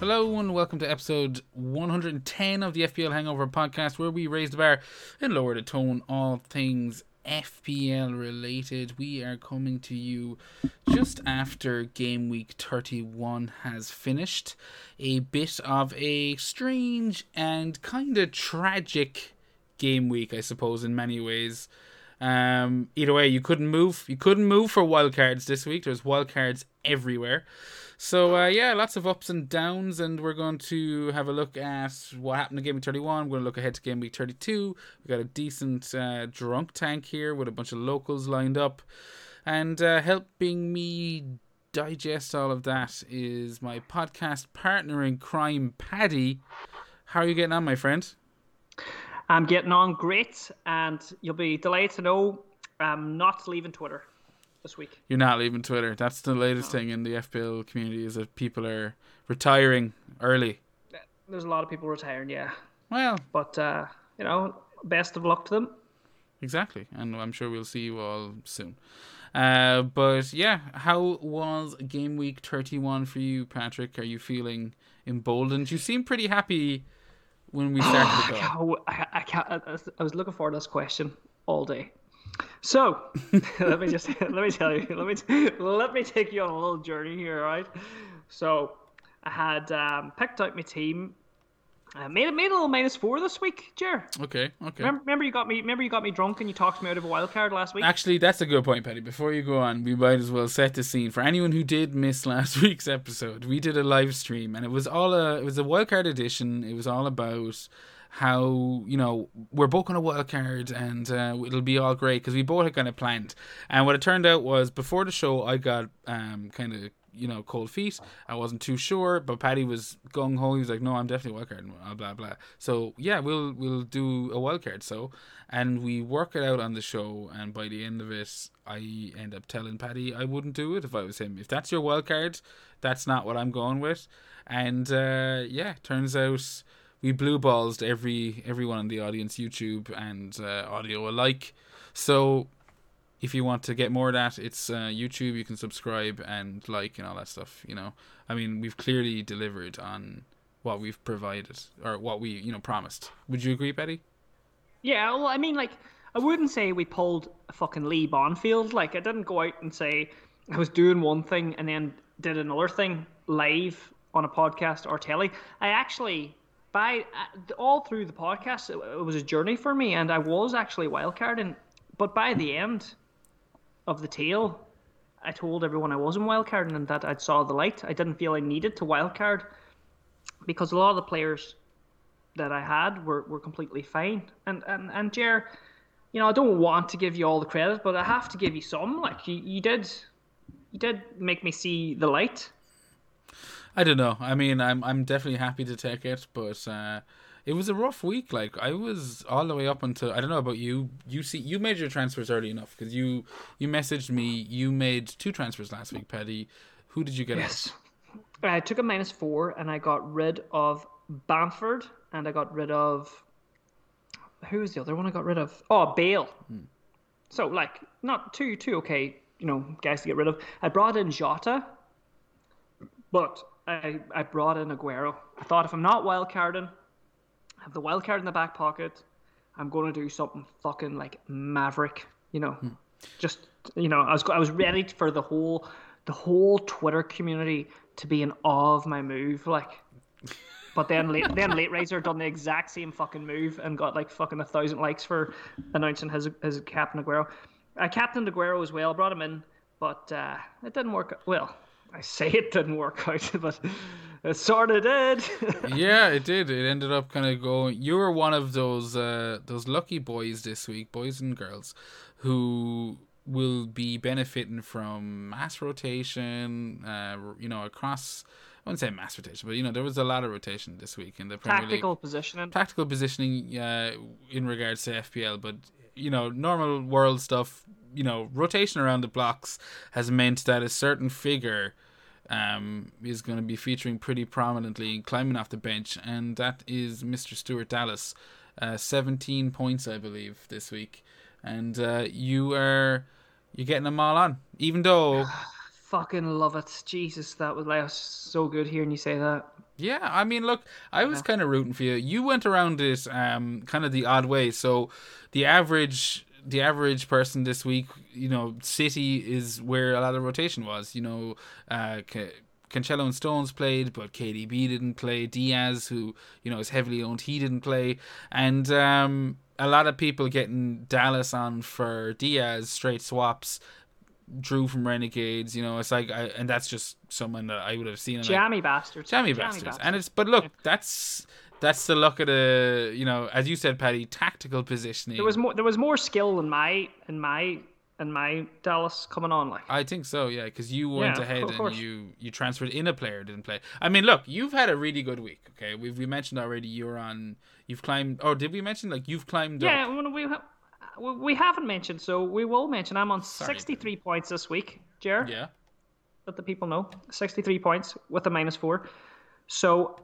Hello and welcome to episode 110 of the FPL Hangover podcast, where we raise the bar and lower the tone, all things FPL related. We are coming to you just after game week 31 has finished. A bit of a strange and kind of tragic game week, I suppose, in many ways. Either way, you couldn't move for wildcards this week. There's wildcards everywhere. So yeah, lots of ups and downs, and we're going to have a look at what happened in game week 31. We're going to look ahead to game week 32. We've got a decent drunk tank here with a bunch of locals lined up, and helping me digest all of that is my podcast partner in crime, Paddy. How are you getting on, my friend? I'm getting on great, and you'll be delighted to know I'm not leaving Twitter this week. You're not leaving Twitter. That's the latest thing in the FPL community, is that people are retiring early. There's a lot of people retiring, yeah. Well. But, you know, best of luck to them. Exactly, and I'm sure we'll see you all soon. But, yeah, how was game week 31 for you, Patrick? Are you feeling emboldened? You seem pretty happy when we started the call. I was looking forward to this question all day. So let me take you on a little journey here, all right? So I had picked out my team. I made a little -4 this week, Jer. Okay. Remember you got me drunk and you talked me out of a wild card last week. Actually, that's a good point, Patty. Before you go on, we might as well set the scene for anyone who did miss last week's episode. We did a live stream, and it was a wild card edition. It was all about how, you know, we're both on a wild card and it'll be all great because we both had kind of planned. And what it turned out was, before the show, I got kind of, you know, cold feet. I wasn't too sure, but Paddy was gung ho. He was like, "No, I'm definitely wild card." Blah blah blah. So yeah, we'll do a wild card. So, and we work it out on the show. And by the end of it, I end up telling Paddy I wouldn't do it if I was him. If that's your wild card, that's not what I'm going with. And yeah, turns out we blue balls to everyone in the audience, YouTube and audio alike. So if you want to get more of that, it's YouTube. You can subscribe and like and all that stuff, you know. I mean, we've clearly delivered on what we've provided or what we, you know, promised. Would you agree, Betty? Yeah, well, I mean, like, I wouldn't say we pulled a fucking Lee Bonfield. Like, I didn't go out and say I was doing one thing and then did another thing live on a podcast or telly. I actually... all through the podcast, it was a journey for me, and I was actually wildcarding. But by the end of the tale, I told everyone I wasn't wildcarding and that I'd saw the light. I didn't feel I needed to wildcard because a lot of the players that I had were completely fine. And Jer, you know, I don't want to give you all the credit, but I have to give you some. Like, you did make me see the light. I don't know. I mean, I'm definitely happy to take it, but it was a rough week. Like, I was all the way up until, I don't know about you. You made your transfers early enough because you messaged me. You made two transfers last week, Paddy. Who did you get? Yes, out? I took a -4, and I got rid of Bamford, and I got rid of, who was the other one I got rid of? Oh, Bale. Hmm. So like, not too okay, you know, guys to get rid of. I brought in Jota, but I brought in Aguero. I thought, if I'm not wildcarding, I have the wildcard in the back pocket, I'm going to do something fucking like maverick, you know. Hmm. Just, you know, I was ready for the whole Twitter community to be in awe of my move, like. But then Late Riser done the exact same fucking move and got like fucking 1,000 likes for announcing his captain Aguero. I captained Aguero as well, brought him in, but it didn't work well. I say it didn't work out, but it sort of did. Yeah, it did. It ended up kind of going... You were one of those lucky boys this week, boys and girls, who will be benefiting from mass rotation, you know, across... I wouldn't say mass rotation, but, you know, there was a lot of rotation this week in the Premier League. Tactical positioning. Tactical positioning in regards to FPL, but, you know, normal world stuff... You know, rotation around the blocks has meant that a certain figure is going to be featuring pretty prominently and climbing off the bench, and that is Mr. Stuart Dallas. 17 points, I believe, this week. and you're getting them all on, even though. Fucking love it. Jesus, that was like so good hearing you say that. Yeah, I mean, look, I was kind of rooting for you. You went around it kind of the odd way. So the average person this week, you know, City is where a lot of rotation was. You know, Cancelo and Stones played, but KDB didn't play. Diaz, who, you know, is heavily owned, he didn't play. And a lot of people getting Dallas on for Diaz, straight swaps. Drew from Renegades, you know, it's like, and that's just someone that I would have seen. Jammy bastards. And it's, but look, that's the look at a, you know, as you said, Paddy, tactical positioning. There was more skill in my Dallas coming on. Like, I think so, yeah, because you went ahead and you transferred in a player didn't play. I mean, look, you've had a really good week. Okay, we mentioned already. You've climbed. Oh, did we mention like you've climbed? Yeah, up. We haven't mentioned, so we will mention. I'm on 63 points this week, Jer. Yeah. Let the people know. 63 points with a -4. So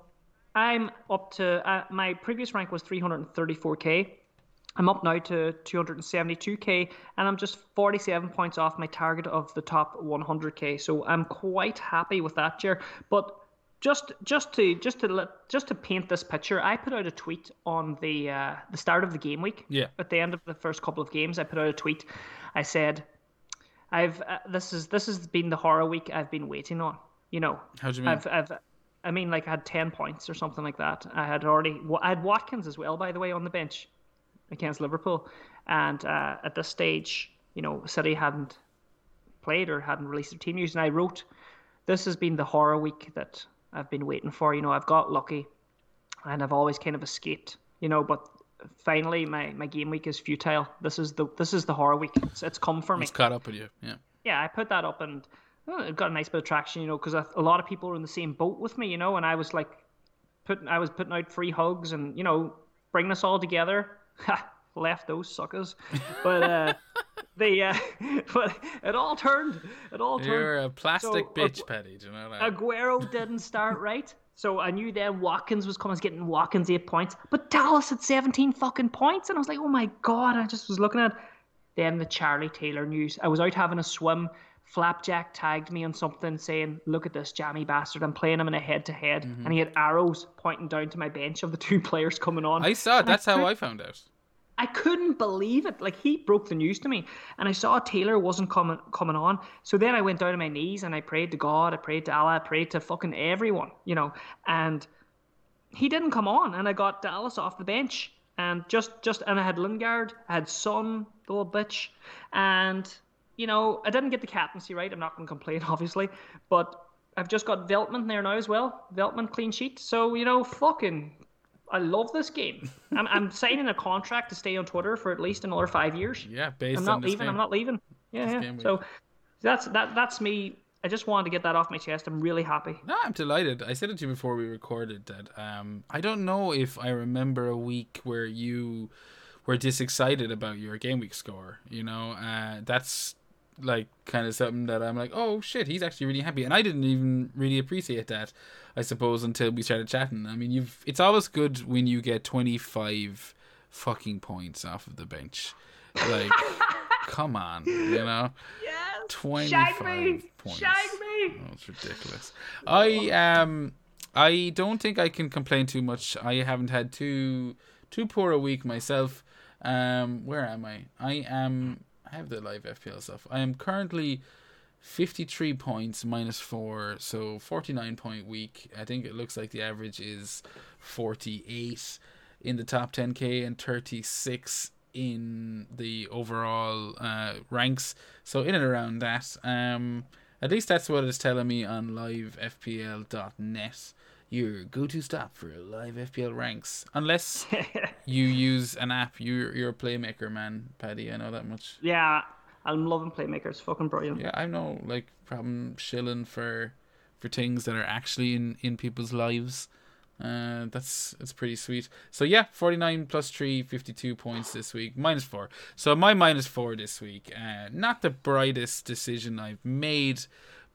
I'm up to... my previous rank was 334k. I'm up now to 272k, and I'm just 47 points off my target of the top 100k. So I'm quite happy with that, Jer. But Just to paint this picture, I put out a tweet on the start of the game week. Yeah. At the end of the first couple of games, I put out a tweet. I said, this has been the horror week I've been waiting on. You know. How do you mean? I mean, like I had 10 points or something like that. I had Watkins as well, by the way, on the bench against Liverpool, and at this stage, you know, City hadn't played or hadn't released their team news, and I wrote, this has been the horror week that I've been waiting for. You know, I've got lucky and I've always kind of escaped, you know, but finally my game week is futile. This is the horror week. It's come for me. It's caught up with you. Yeah. Yeah. I put that up and it got a nice bit of traction, you know, because a lot of people were in the same boat with me, you know, and I was like putting out free hugs and, you know, bringing us all together. Left those suckers. But, but it all turned. You're a plastic bitch, Petty. Do you know that? Aguero didn't start right, so I knew then Watkins was coming. I was getting Watkins 8 points, but Dallas had 17 fucking points, and I was like, oh my god! I just was looking at then the Charlie Taylor news. I was out having a swim. Flapjack tagged me on something saying, "Look at this jammy bastard! I'm playing him in a head-to-head," and he had arrows pointing down to my bench of the two players coming on. I saw it. That's how I found out. I couldn't believe it. Like, he broke the news to me. And I saw Taylor wasn't coming on. So then I went down on my knees and I prayed to God. I prayed to Allah. I prayed to fucking everyone, you know. And he didn't come on. And I got Dallas off the bench. And and I had Lingard. I had Son, the little bitch. And, you know, I didn't get the captaincy right. I'm not going to complain, obviously. But I've just got Veltman there now as well. Veltman, clean sheet. So, you know, fucking... I love this game. I'm signing a contract to stay on Twitter for at least another 5 years. Yeah, based on I'm not leaving. Yeah. So that's me. I just wanted to get that off my chest. I'm really happy. No, I'm delighted. I said it to you before we recorded that I don't know if I remember a week where you were this excited about your game week score. You know, that's like kind of something that I'm like, oh shit, he's actually really happy, and I didn't even really appreciate that, I suppose, until we started chatting. I mean, it's always good when you get 25 fucking points off of the bench, like come on, you know. Yes. 25 points. Shag me. Oh, it's ridiculous. I don't think I can complain too much. I haven't had too poor a week myself. Where am I? I have the live FPL stuff. I am currently 53 points -4, so 49 point week. I think it looks like the average is 48 in the top 10k and 36 in the overall ranks. So in and around that. At least that's what it's telling me on livefpl.net. Your go-to stop for live FPL ranks, unless you use an app. You're a playmaker, man, Paddy. I know that much. Yeah, I'm loving playmakers. Fucking brilliant. Yeah, I know. Like, problem shilling for things that are actually in people's lives. That's pretty sweet. So yeah, 49 plus 3, 52 points this week. -4. So my -4 this week. Not the brightest decision I've made.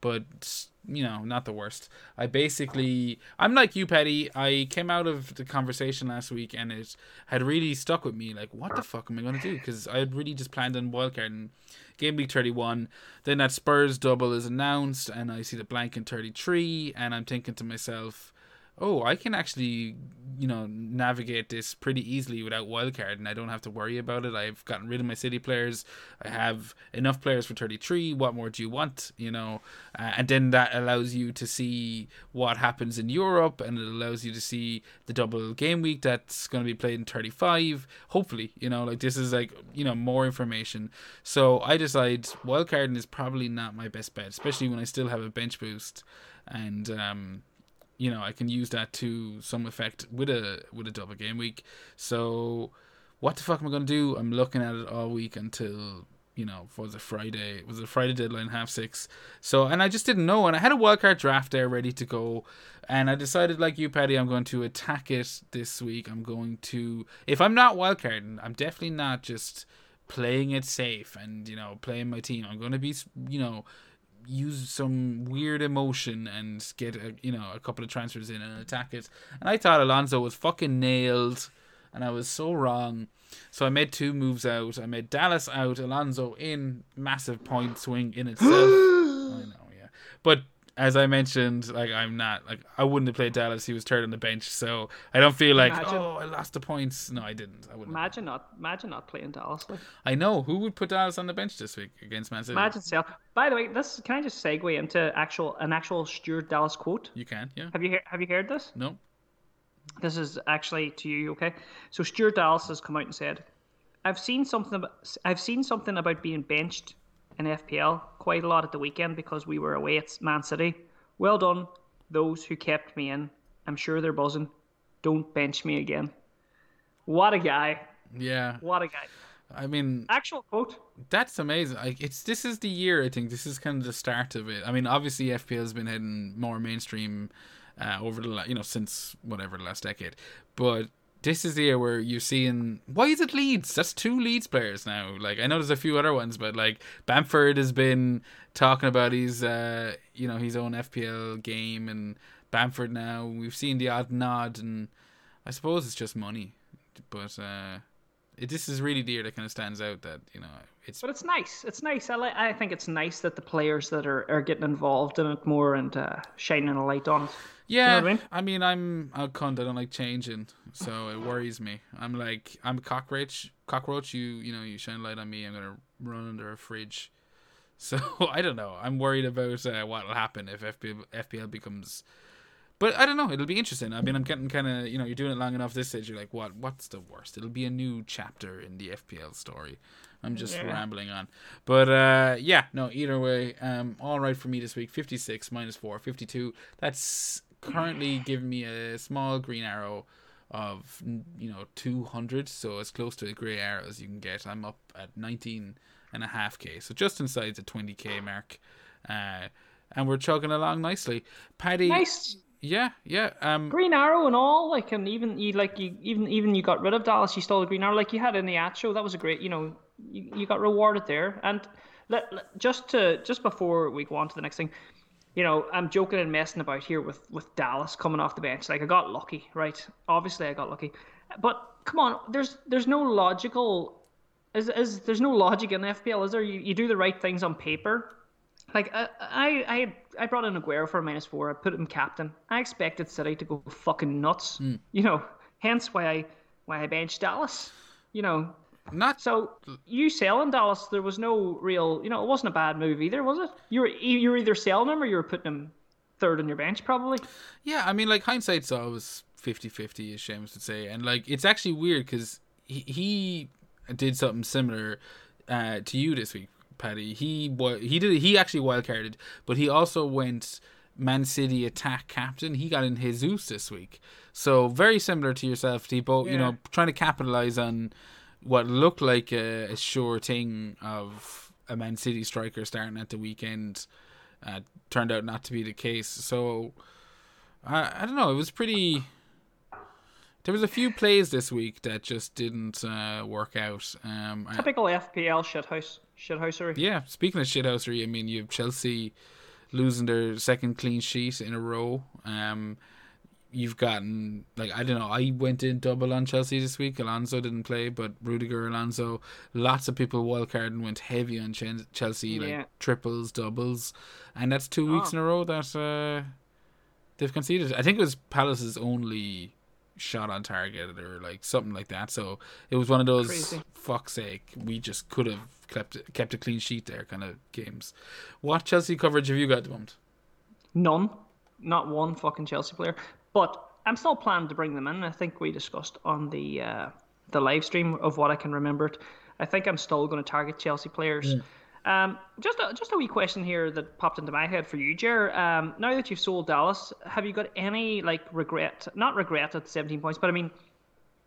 but you know, not the worst. I'm like you, Petty. I came out of the conversation last week and it had really stuck with me. Like, what the fuck am I going to do? Because I had really just planned on wildcard and game week 31. Then that Spurs double is announced and I see the blank in 33 and I'm thinking to myself, oh, I can actually, you know, navigate this pretty easily without wildcard and I don't have to worry about it. I've gotten rid of my City players. I have enough players for 33. What more do you want? You know, and then that allows you to see what happens in Europe, and it allows you to see the double game week that's going to be played in 35. Hopefully, you know, like this is like, you know, more information. So I decide wildcarding is probably not my best bet, especially when I still have a bench boost and, you know, I can use that to some effect with a double game week. So what the fuck am I going to do? I'm looking at it all week until, you know, was it Friday deadline, 6:30. So, and I just didn't know. And I had a wildcard draft there ready to go. And I decided, like you, Paddy, I'm going to attack it this week. I'm going to, if I'm not wildcarding, I'm definitely not just playing it safe and, you know, playing my team. I'm going to be, you know, use some weird emotion and get a couple of transfers in and attack it. And I thought Alonso was fucking nailed and I was so wrong. So I made two moves out. I made Dallas out, Alonso in, massive point swing in itself. I know, yeah. But as I mentioned, like I wouldn't have played Dallas. He was third on the bench, so I don't feel like I lost the points. No, I didn't. I wouldn't. Imagine not playing Dallas. Like. I know. Who would put Dallas on the bench this week against Man City? Imagine self. By the way, this can I just segue into an actual Stuart Dallas quote? You can, yeah. Have you heard this? No. This is actually to you, okay? So Stuart Dallas has come out and said, "I've seen something about being benched in FPL quite a lot at the weekend because we were away at Man City. Well done, those who kept me in. I'm sure they're buzzing. Don't bench me again." What a guy. Yeah. What a guy. I mean, actual quote. That's amazing. Like this is the year, I think. This is kind of the start of it. I mean, obviously FPL has been heading more mainstream over the, you know, since whatever the last decade. But this is the year where you're seeing... Why is it Leeds? That's two Leeds players now. Like, I know there's a few other ones, but, like, Bamford has been talking about his own FPL game, and Bamford now. We've seen the odd nod, and I suppose it's just money. But this is really the year that kind of stands out that, you know... But it's nice. It's nice. I think it's nice that the players that are getting involved in it more and shining a light on it. Yeah, you know what I mean? I mean, I'm a cunt. I don't like changing, so it worries me. I'm like, I'm a cockroach. You shine a light on me, I'm gonna run under a fridge. So I don't know. I'm worried about what'll happen if FPL becomes. But I don't know. It'll be interesting. I mean, I'm getting kind of, you know, you're doing it long enough. This stage, you're like, what's the worst? It'll be a new chapter in the FPL story. I'm just rambling on. But, either way, all right for me this week. 56 minus 4, 52. That's currently giving me a small green arrow of, 200. So as close to a grey arrow as you can get. I'm up at 19.5K. So just inside the 20K mark. And we're chugging along nicely. Paddy. Nice. Yeah, yeah. Green arrow and all, like, and even you got rid of Dallas, you stole the green arrow. Like you had in the Iheanacho, that was a great, you got rewarded there. And just before we go on to the next thing, I'm joking and messing about here with Dallas coming off the bench. Like I got lucky, right? Obviously I got lucky, but come on, there's no logical, is there's no logic in FPL, is there? You do the right things on paper. Like, I brought in Aguero for a -4. I put him captain. I expected City to go fucking nuts. Mm. Hence why I benched Dallas. Not so you selling Dallas. There was no real. It wasn't a bad move either, was it? You were either selling him or you were putting him third on your bench, probably. Yeah, I mean, like hindsight's always 50-50, as Seamus would say, and like it's actually weird because he did something similar to you this week. Paddy, he actually wildcarded, but he also went Man City attack captain. He got in Jesus this week, so very similar to yourself, Tipo. Yeah. Trying to capitalize on what looked like a sure thing of a Man City striker starting at the weekend turned out not to be the case. So I don't know. It was pretty. There was a few plays this week that just didn't work out. Typical FPL shithousery. Yeah, speaking of shithousery, I mean, you have Chelsea losing their second clean sheet in a row. You've gotten, like, I don't know, I went in double on Chelsea this week. Alonso didn't play, but Rudiger, Alonso, lots of people wildcarded and went heavy on Chelsea, like triples, doubles. And that's 2 weeks in a row that they've conceded. I think it was Palace's only shot on target or like something like that. So it was one of those, crazy, fuck's sake, we just could have kept a clean sheet there kind of games. What Chelsea coverage have you got at the moment? None. Not one fucking Chelsea player. But I'm still planning to bring them in. I think we discussed on the live stream of what I can remember. I think I'm still going to target Chelsea players. Yeah. Just a wee question here that popped into my head for you, Jer. Now that you've sold Dallas, have you got any like regret? Not regret at 17 points, but I mean,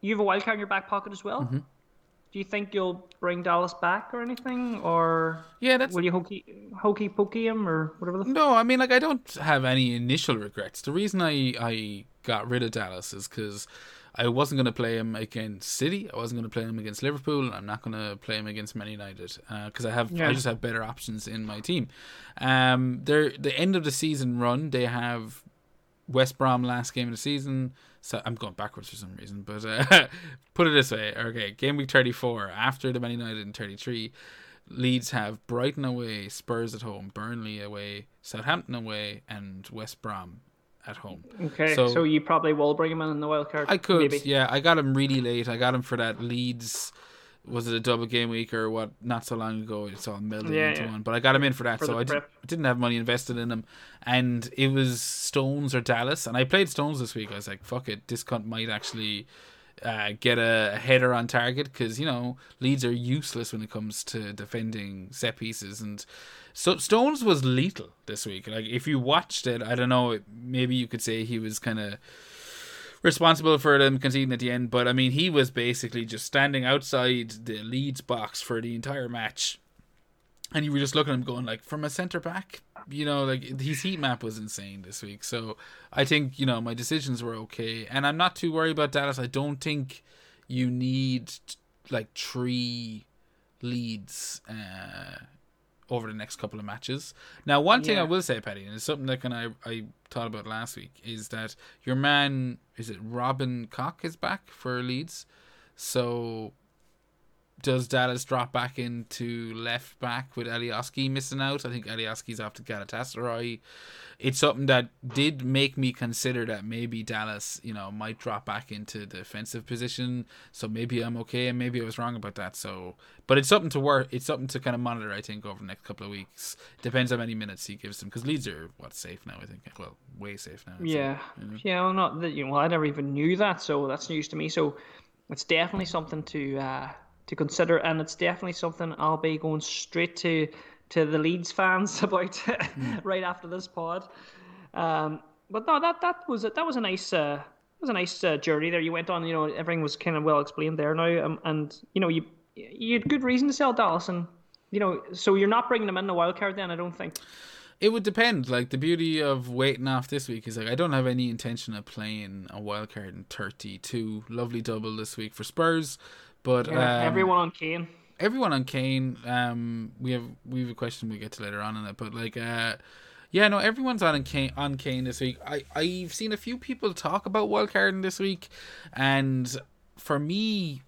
you have a wild card in your back pocket as well. Mm-hmm. Do you think you'll bring Dallas back or anything, or will you hokey pokey him or whatever? No, I mean, like, I don't have any initial regrets. The reason I got rid of Dallas is because I wasn't going to play him against City. I wasn't going to play him against Liverpool. I'm not going to play him against Man United because I just have better options in my team. The end of the season run, they have West Brom last game of the season. So I'm going backwards for some reason, but put it this way. Okay, game week 34 after the Man United in 33. Leeds have Brighton away, Spurs at home, Burnley away, Southampton away, and West Brom at home. Okay, so you probably will bring him in the wild card. I could, maybe. Yeah. I got him really late. I got him for that Leeds, was it a double game week or what? Not so long ago, it's all melded into one. But I got him in for that, so I didn't have money invested in him. And it was Stones or Dallas, and I played Stones this week. I was like, fuck it, this cunt might actually get a header on target because, you know, Leeds are useless when it comes to defending set pieces, and so Stones was lethal this week. Like, if you watched it, I don't know, maybe you could say he was kind of responsible for them conceding at the end, but I mean, he was basically just standing outside the Leeds box for the entire match, and you were just looking at him going, like, from a centre back, you know, like, his heat map was insane this week. So I think, you know, my decisions were okay, and I'm not too worried about Dallas. I don't think you need like 3 leads over the next couple of matches. Now, one thing I will say, Paddy, and it's something that I thought about last week, is that your man, is it Robin Koch, is back for Leeds. So does Dallas drop back into left back with Alioski missing out? I think Alioski's off to Galatasaray. It's something that did make me consider that maybe Dallas, you know, might drop back into the defensive position. So maybe I'm okay, and maybe I was wrong about that. So, but it's something to work. It's something to kind of monitor, I think, over the next couple of weeks. Depends how many minutes he gives them, because Leeds are safe now, I think. Well, way safe now. Yeah, so, well, not that, you know, I never even knew that, so that's news to me. So it's definitely something to consider, and it's definitely something I'll be going straight to the Leeds fans about right after this pod. But no, that was a nice journey there you went on. You know, everything was kind of well explained there now, and you know, you had good reason to sell Dallas, and you know, so you're not bringing them in the wild card then, I don't think. It would depend. Like, the beauty of waiting off this week is, like, I don't have any intention of playing a wild card in 32. Lovely double this week for Spurs. But everyone on Kane. We have a question we'll get to later on in it. But like, everyone's on Kane this week. I've seen a few people talk about wildcarding this week, and for me,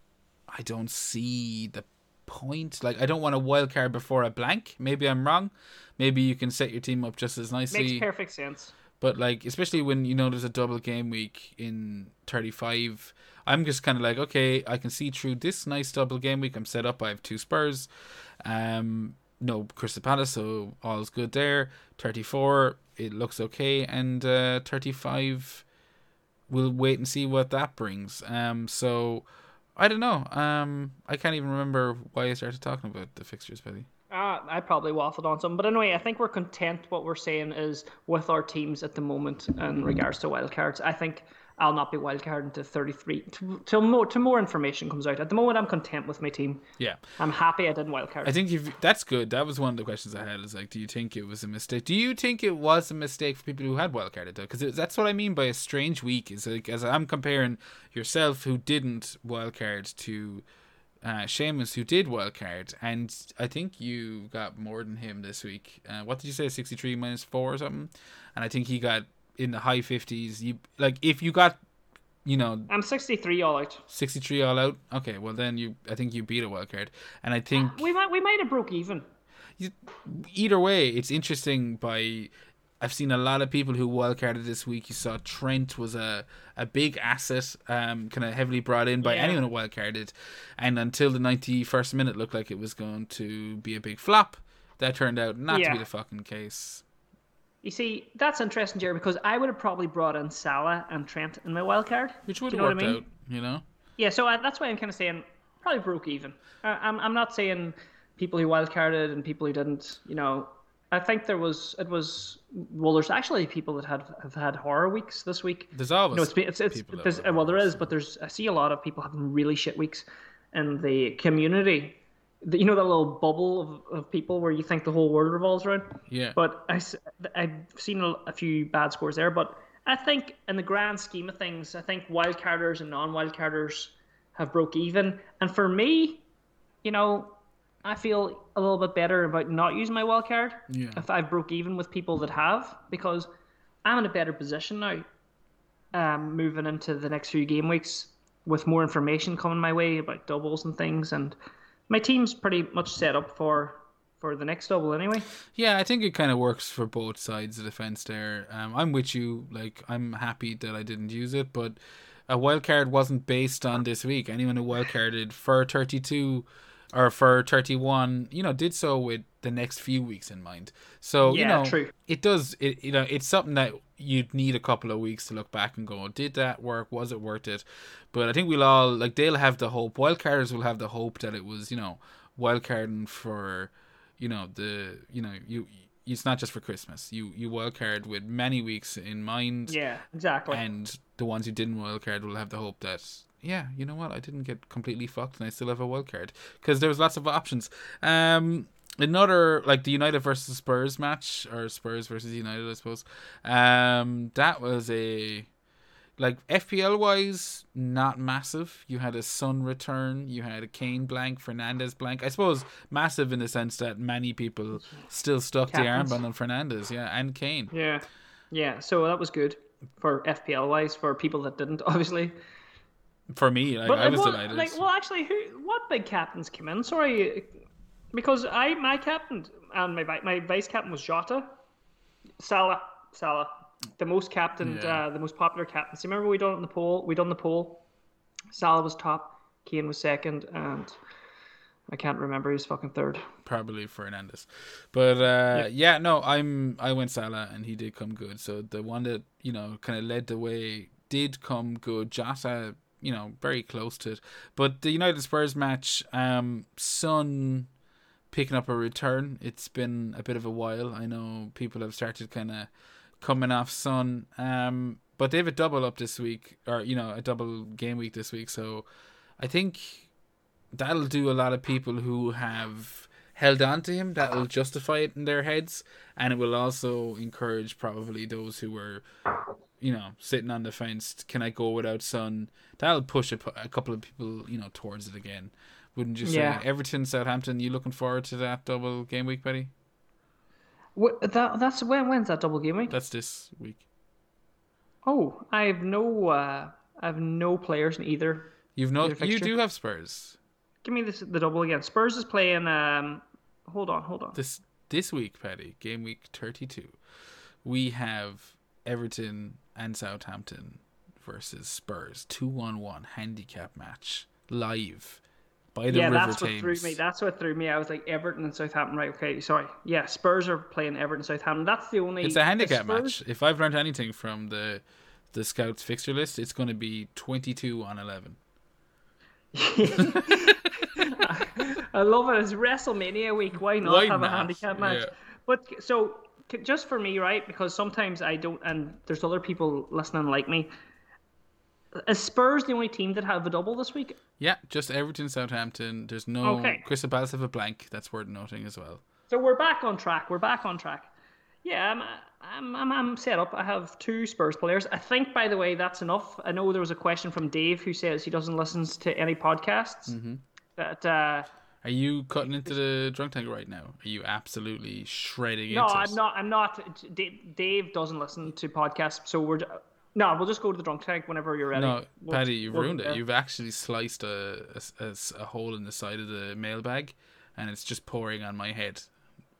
I don't see the point. Like, I don't want a wildcard before a blank. Maybe I'm wrong. Maybe you can set your team up just as nicely. Makes perfect sense. But, like, especially when, you know, there's a double game week in 35, I'm just kind of like, okay, I can see through this nice double game week. I'm set up. I have 2 Spurs. No Crystal Palace, so all's good there. 34, it looks okay. And 35, we'll wait and see what that brings. So, I don't know. I can't even remember why I started talking about the fixtures, Betty. I probably waffled on some, but anyway, I think we're content. What we're saying is with our teams at the moment in regards to wildcards, I think I'll not be wildcarding until 33 till more information comes out. At the moment, I'm content with my team. Yeah, I'm happy I didn't wildcard. I think that's good. That was one of the questions I had, is like, do you think it was a mistake? Do you think it was a mistake for people who had wildcarded though? Because that's what I mean by a strange week. Is like, as I'm comparing yourself who didn't wildcard to Seamus, who did wildcard, and I think you got more than him this week. What did you say, 63 minus 4 or something? And I think he got in the high 50s. You like, if you got, you know, I'm 63 all out. 63 all out. Okay, well then I think you beat a wildcard, and I think we might have broke even. Either way, it's interesting. I've seen a lot of people who wildcarded this week. You saw Trent was a big asset, kind of heavily brought in by anyone who wildcarded. And until the 91st minute looked like it was going to be a big flop. That turned out not to be the fucking case. You see, that's interesting, Jerry, because I would have probably brought in Salah and Trent in my wildcard. Which would have worked out, you know? Yeah, so that's why I'm kind of saying probably broke even. I'm not saying people who wildcarded and people who didn't, you know... I think there's actually people that have had horror weeks this week. There's always I see a lot of people having really shit weeks in the community. You know that little bubble of people where you think the whole world revolves around? Yeah. But I've seen a few bad scores there, but I think in the grand scheme of things, I think wildcarders and non-wildcarders have broke even. And for me, you know, I feel a little bit better about not using my wildcard if I've broke even with people that have, because I'm in a better position now moving into the next few game weeks with more information coming my way about doubles and things, and my team's pretty much set up for the next double anyway. Yeah, I think it kind of works for both sides of the fence there. I'm with you. Like, I'm happy that I didn't use it, but a wildcard wasn't based on this week. Anyone who wildcarded for 32... or for 31, you know, did so with the next few weeks in mind. So, true. It does, you know, it's something that you'd need a couple of weeks to look back and go, did that work? Was it worth it? But I think we'll all, like, they'll have the hope. Wildcarders will have the hope that it was, you know, wildcarding for, you know, the, you know, you... It's not just for Christmas. You wildcard with many weeks in mind. Yeah, exactly. And the ones who didn't wildcard will have the hope that, yeah, you know what, I didn't get completely fucked and I still have a wildcard. Because there was lots of options. Another, like the United versus Spurs match, or Spurs versus United, I suppose. That was a... Like, FPL-wise, not massive. You had a Son return. You had a Kane blank, Fernandes blank. I suppose massive in the sense that many people still stuck the armband on Fernandes, and Kane. Yeah, so that was good for FPL-wise, for people that didn't, obviously. For me, I was delighted. Like, well, actually, what big captains came in? Sorry, because my captain and my vice-captain was Jota. Salah. The most captained, the most popular captains. So remember, we done the poll. Salah was top, Kane was second, and I can't remember who's fucking third. Probably Fernandes, but I went Salah, and he did come good. So the one that kind of led the way did come good. Jota, very close to it. But the United Spurs match, Son picking up a return. It's been a bit of a while. I know people have started kind of coming off Son, but they have a double up this week, or a double game week this week, so I think that'll do a lot of people who have held on to him. That'll justify it in their heads, and it will also encourage probably those who were sitting on the fence, can I go without Son? That'll push a couple of people towards it again, wouldn't you say? Yeah. Everton, Southampton, you looking forward to that double game week, Betty? That's when's that double game week? That's this week. Oh, I have no players in either. You do have Spurs. Give me the double again. Spurs is playing. Hold on. This week, Paddy, game week 32, we have Everton and Southampton versus Spurs, 2-1-1 handicap match live. That's what threw me. I was like, Everton and Southampton. Right, okay, sorry. Yeah, Spurs are playing Everton and Southampton. That's the only... It's a handicap match. If I've learned anything from the Scouts fixture list, it's going to be 22-11. I love it. It's WrestleMania week. Why not have a handicap match? Yeah. But so, just for me, right, because sometimes I don't, and there's other people listening like me, is Spurs the only team that have a double this week? Yeah, just Everton, Southampton. There's no... Okay. Crystal Palace have a blank. That's worth noting as well. So we're back on track. Yeah, I'm set up. I have two Spurs players. I think, by the way, that's enough. I know there was a question from Dave who says he doesn't listen to any podcasts. Mm-hmm. That are you cutting into the drunk tank right now? Are you absolutely shredding? No, I'm not. Dave doesn't listen to podcasts, so we'll just go to the drunk tank whenever you're ready. No, Paddy, you've ruined it. You've actually sliced a hole in the side of the mailbag, and it's just pouring on my head.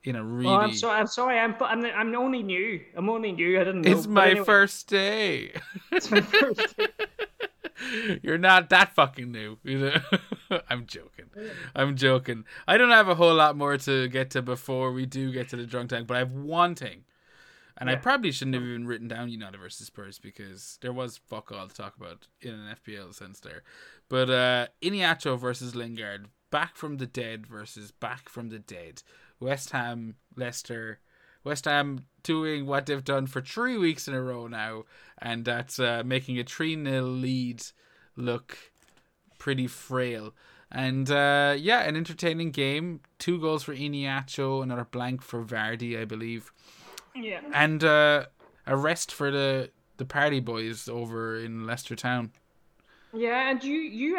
In a really... Oh, I'm sorry. I'm only new. I didn't know. It's my first day. It's my first day. You're not that fucking new. I'm joking. I don't have a whole lot more to get to before we do get to the drunk tank, but I have one thing. And yeah. I probably shouldn't have even written down United versus Spurs because there was fuck all to talk about in an FPL sense there. But Iheanacho versus Lingard. Back from the dead. West Ham, Leicester. West Ham doing what they've done for 3 weeks in a row now, and that's making a 3-0 lead look pretty frail. And an entertaining game. 2 goals for Iheanacho, another blank for Vardy, I believe. Yeah. And a rest for the party boys over in Leicester Town. Yeah, and you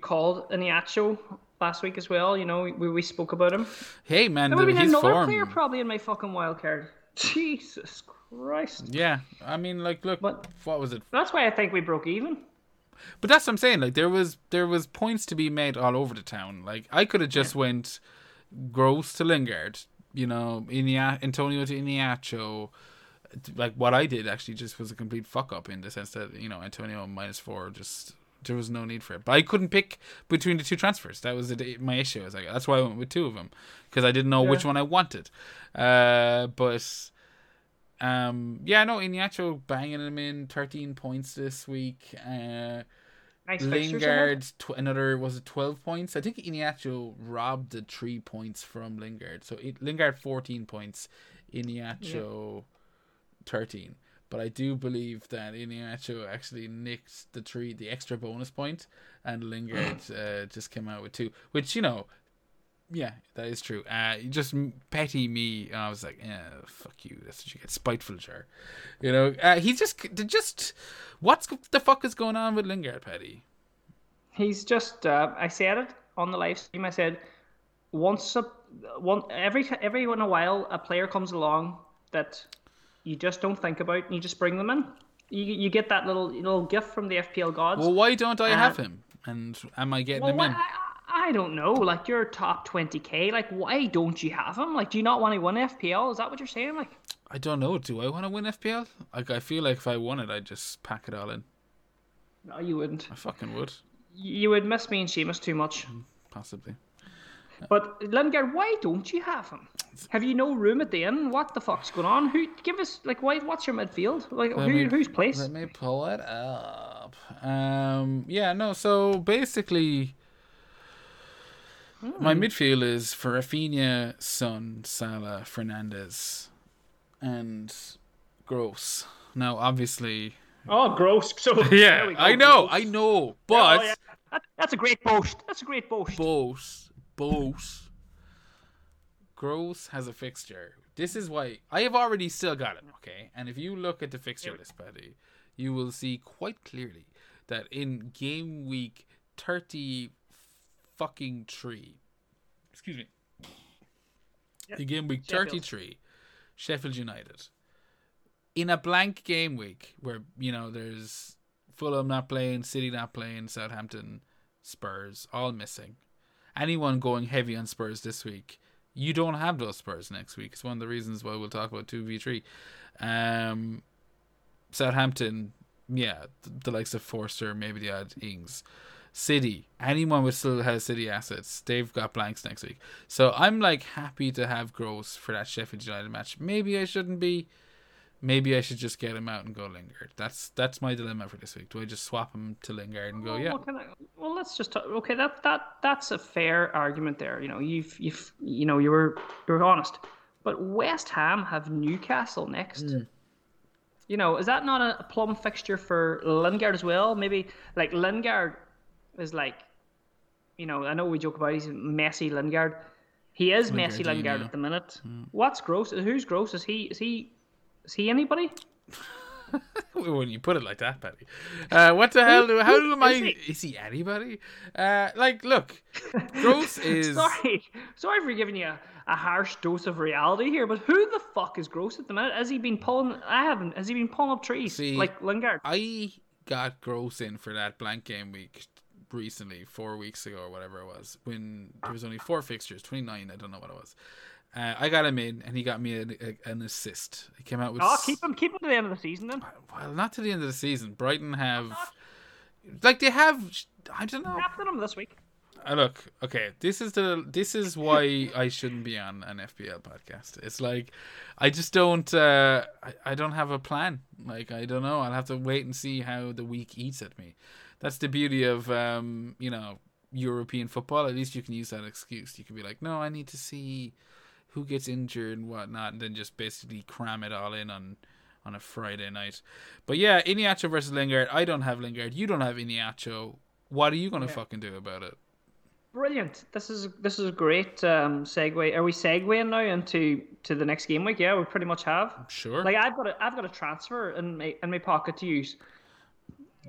called Iheanacho last week as well. You know, we spoke about him. Hey, man, that would have been another form. Player probably in my fucking wild card. Jesus Christ. Yeah, I mean, like, look, but what was it? That's why I think we broke even. But that's what I'm saying. Like, there was points to be made all over the town. Like, I could have just went Gross to Lingard. You know, Antonio to Iheanacho. Like, what I did actually just was a complete fuck up in the sense that, you know, Antonio -4, just there was no need for it. But I couldn't pick between the two transfers. That was my issue. I was like, that's why I went with two of them, because I didn't know which one I wanted. Iheanacho banging him in 13 points this week. Nice. Lingard, another, was it 12 points? I think Iheanacho robbed the 3 points from Lingard. So Lingard 14 points, Iheanacho 13, but I do believe that Iheanacho actually nicked the extra bonus point, and Lingard just came out with 2, which, you know, yeah, that is true. Just petty me, I was like, fuck you, that's what you get, spiteful jar, you know. He's just what's the fuck is going on with Lingard, Paddy? He's just I said it on the live stream. I said every in a while a player comes along that you just don't think about, and you just bring them in. You get that little gift from the FPL gods. Well, why don't I have him? And am I getting him in? I don't know. Like, you're top 20k. Like, why don't you have him? Like, do you not want to win FPL? Is that what you're saying? Like, I don't know. Do I want to win FPL? Like, I feel like if I won it, I'd just pack it all in. No, you wouldn't. I fucking would. You would miss me and Seamus too much. Possibly. But Lingard, why don't you have him? Have you no room at the inn? What the fuck's going on? Who give us like? Why? What's your midfield? Like, whose place? Let me pull it up. So basically, my midfield is for Rafinha, Son, Salah, Fernandes, and Gross. Now, obviously. Oh, Gross. So yeah, there we go. I know. But that's a great boast. Both. Gross has a fixture. This is why I have already still got it, okay? And if you look at the fixture list, Paddy, you will see quite clearly that in game week 33, in game week 33, Sheffield United, in a blank game week where, you know, there's Fulham not playing, City not playing, Southampton, Spurs, all missing. Anyone going heavy on Spurs this week, you don't have those Spurs next week. It's one of the reasons why we'll talk about 2v3. Southampton, the likes of Forster, maybe the odd Ings. City, anyone who still has City assets, they've got blanks next week. So I'm like happy to have Gross for that Sheffield United match. Maybe I shouldn't be. Maybe I should just get him out and go Lingard. That's my dilemma for this week. Do I just swap him to Lingard and go, let's just talk. Okay, that's a fair argument there. You know, you were honest. But West Ham have Newcastle next. Mm. You know, is that not a plum fixture for Lingard as well? Maybe like Lingard is like, you know, I know we joke about he's messy Lingard. He is messy Lingard at the minute. Mm. Who's Gross? Is he anybody? When you put it like that, Patty. What the hell? Is he anybody? Like, look, Gross is... Sorry for giving you a harsh dose of reality here, but who the fuck is Gross at the minute? Has he been pulling up trees? See, like Lingard? I got Gross in for that blank game week recently, 4 weeks ago or whatever it was, when there was only 4 fixtures, 29, I don't know what it was. I got him in, and he got me an assist. He came out with... Oh, keep him to the end of the season, then. Well, not to the end of the season. Brighton have... Like, they have... I don't know. Captain him this week. Look, okay, this is why I shouldn't be on an FPL podcast. It's like, I just don't... I don't have a plan. Like, I don't know. I'll have to wait and see how the week eats at me. That's the beauty of, European football. At least you can use that excuse. You can be like, no, I need to see... who gets injured and whatnot, and then just basically cram it all in on a Friday night. But yeah, Iheanacho versus Lingard. I don't have Lingard. You don't have Iheanacho. What are you going to fucking do about it? Brilliant. This is a great segue. Are we segueing now into the next game week? Yeah, we pretty much have. Sure. Like I've got a transfer in my pocket to use.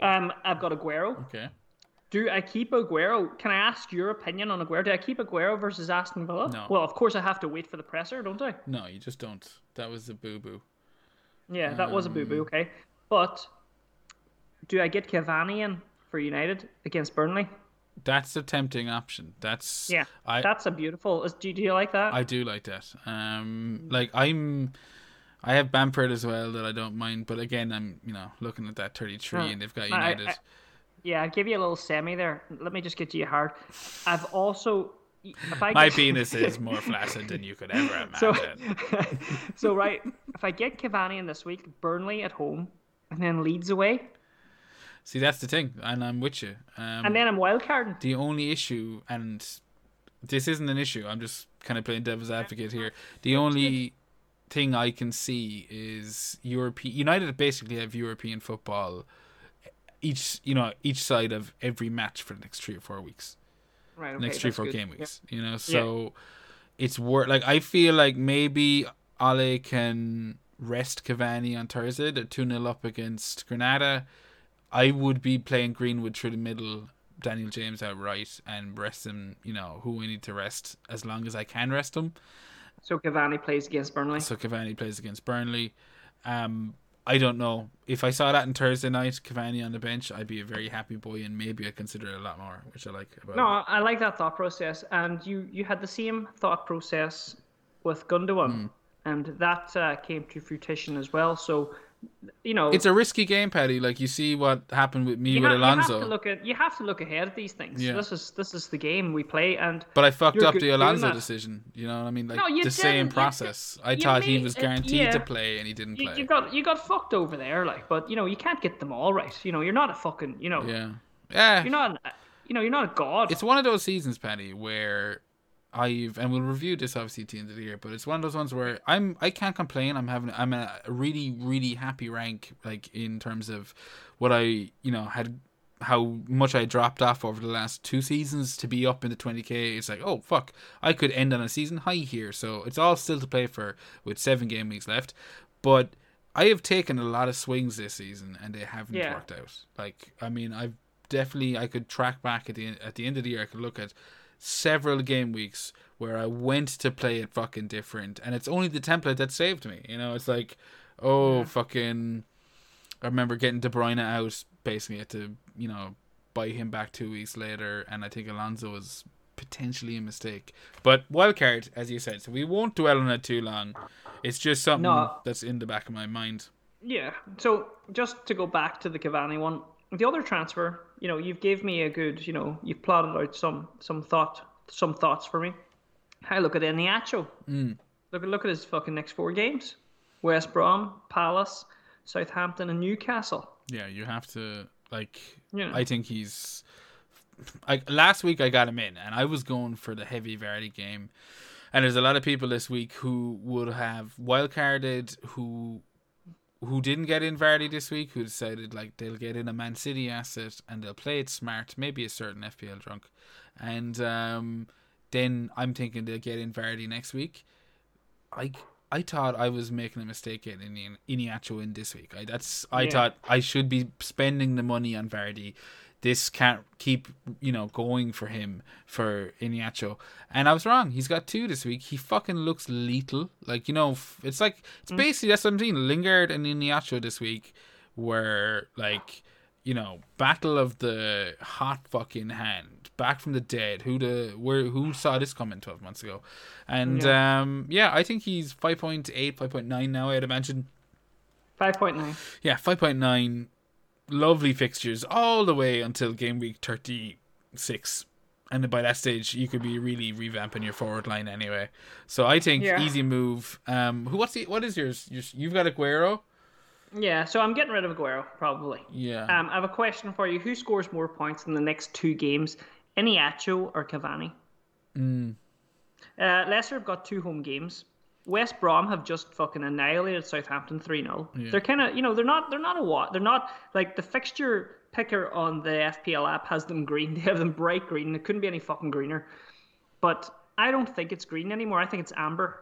I've got Aguero. Okay. Do I keep Aguero? Can I ask your opinion on Aguero? Do I keep Aguero versus Aston Villa? No. Well, of course I have to wait for the presser, don't I? No, you just don't. That was a boo-boo. Yeah, that was a boo-boo, okay. But do I get Cavani in for United against Burnley? That's a tempting option. That's a beautiful... Do you like that? I do like that. I have Bamford as well that I don't mind, but again, I'm looking at that 33 and they've got United... Yeah, I'll give you a little semi there. Let me just get you hard. I've also... My penis is more flaccid than you could ever imagine. So right, if I get Cavani in this week, Burnley at home, and then Leeds away... See, that's the thing, and I'm with you. And then I'm wildcarding. The only issue, and this isn't an issue, I'm just kind of playing devil's advocate here. The only thing I can see is United basically have European football... each side of every match for the next 3 or 4 weeks. Right. Okay, next 3 or 4 game weeks. Yep. It's worth... Like, I feel like maybe Ole can rest Cavani on Thursday. They're 2-0 up against Granada. I would be playing Greenwood through the middle, Daniel James outright, and rest him, who we need to rest as long as I can rest him. So Cavani plays against Burnley. I don't know. If I saw that on Thursday night, Cavani on the bench, I'd be a very happy boy, and maybe I'd consider it a lot more, which I like about it. I like that thought process, and you had the same thought process with Gundogan, and that came to fruition as well. So, it's a risky game, Paddy. Like, you see what happened with me with Alonso. You have to look ahead at these things. Yeah. This is the game we play, but I fucked up the Alonso decision. You know what I mean? Like, no, you didn't. Same process. I thought he was guaranteed to play, and he didn't play. You got fucked over there, like. But you can't get them all right. You're not a fucking. Yeah. You're not a god. It's one of those seasons, Paddy, where and we'll review this obviously at the end of the year, but it's one of those ones where I can't complain. I'm a really, really happy rank, like in terms of what I had, how much I dropped off over the last 2 seasons to be up in the 20k. It's like, oh fuck, I could end on a season high here. So it's all still to play for with 7 game weeks left, but I have taken a lot of swings this season and they haven't worked out. Like, I mean, I've definitely, I could track back at the end of the year. I could look at several game weeks where I went to play it fucking different, and it's only the template that saved me. It's like, fucking, I remember getting De Bruyne out, basically had to buy him back 2 weeks later, and I think Alonso was potentially a mistake. But wildcard, as you said, so we won't dwell on it too long. It's just something that's in the back of my mind. Yeah. So just to go back to the Cavani one. The other transfer, you've gave me a good, you've plotted out some thoughts for me. I look at Iheanacho. Look at his fucking next 4 games: West Brom, Palace, Southampton, and Newcastle. Yeah, you have to like. Yeah. I think he's. Last week I got him in, and I was going for the heavy Vardy game, and there's a lot of people this week who would have wildcarded who didn't get in Vardy this week, who decided like they'll get in a Man City asset and they'll play it smart, maybe a certain FPL drunk. And then I'm thinking they'll get in Vardy next week. I I thought I was making a mistake getting Iheanacho in this week. I thought I should be spending the money on Vardy. This can't keep, going for him, for Iheanacho. And I was wrong. He's got two this week. He fucking looks lethal. It's basically, that's what I'm saying. Lingard and Iheanacho this week were battle of the hot fucking hand, back from the dead. Who saw this coming 12 months ago? And I think he's 5.8, 5.9 now, I'd imagine. 5.9. Yeah, 5.9. Lovely fixtures all the way until game week 36, and by that stage you could be really revamping your forward line anyway. So I think easy move. What is yours? You've got Aguero. Yeah, so I'm getting rid of Aguero probably. Yeah. I have a question for you. Who scores more points in the next two games, Iheanacho or Cavani? Leicester have got two home games. West Brom have just fucking annihilated Southampton 3-0. Yeah. They're kind of, they're not like the fixture picker on the FPL app has them green. They have them bright green. It couldn't be any fucking greener. But I don't think it's green anymore. I think it's amber.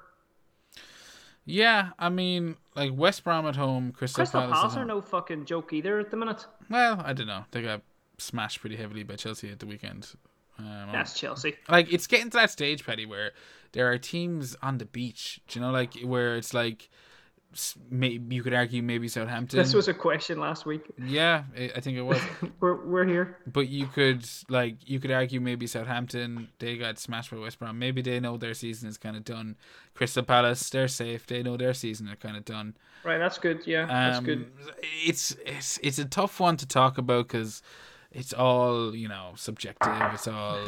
Yeah, I mean, West Brom at home, Crystal Palace are no fucking joke either at the minute. Well, I don't know. They got smashed pretty heavily by Chelsea at the weekend. That's Chelsea. It's getting to that stage, Paddy, where there are teams on the beach. Do you know, where it's maybe you could argue maybe Southampton. This was a question last week. Yeah, I think it was. we're here. But you could argue maybe Southampton, they got smashed by West Brom. Maybe they know their season is kind of done. Crystal Palace, they're safe. They know their season are kind of done. Right, that's good. Yeah, that's good. It's a tough one to talk about because it's all, subjective. It's all,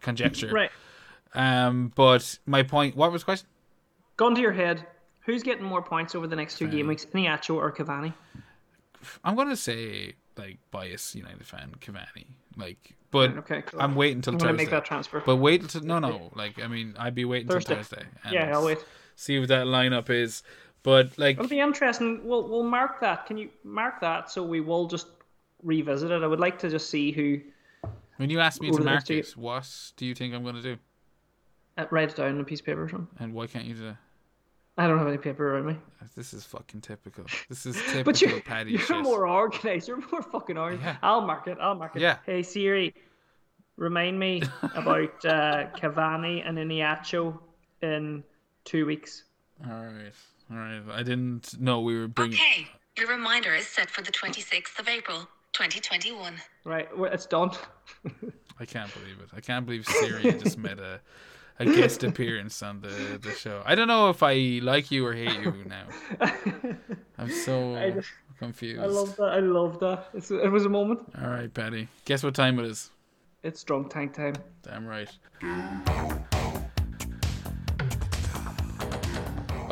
conjecture. Right. But my point, what was the question? Gone to your head. Who's getting more points over the next two game weeks, Iheanacho or Cavani? I'm going to say, biased United fan, Cavani. Cool. I'm waiting until Thursday. I'm going to make that transfer. But wait until, no. I'd be waiting until Thursday. Yeah, I'll wait. See what that lineup is. But it'll be interesting. We'll mark that. Can you mark that so we will just revisit it? I would like to just see who. When you ask me to mark it, what do you think I'm going to do? Write it down on a piece of paper or something. And why can't you do that? I don't have any paper around me. This is fucking typical. This is typical. But Paddy. You're more organised. You're more fucking organised. Yeah. I'll mark it. Yeah. Hey Siri, remind me about Cavani and Iheanacho in 2 weeks. All right. I didn't know we were bringing... Okay, your reminder is set for the 26th of April, 2021. Right, it's done. I can't believe it. I can't believe Siri just made a guest appearance on the show. I don't know if I like you or hate you now. I'm so confused. I love that. It was a moment. All right, Patty. Guess what time it is? It's drunk tank time. Damn right.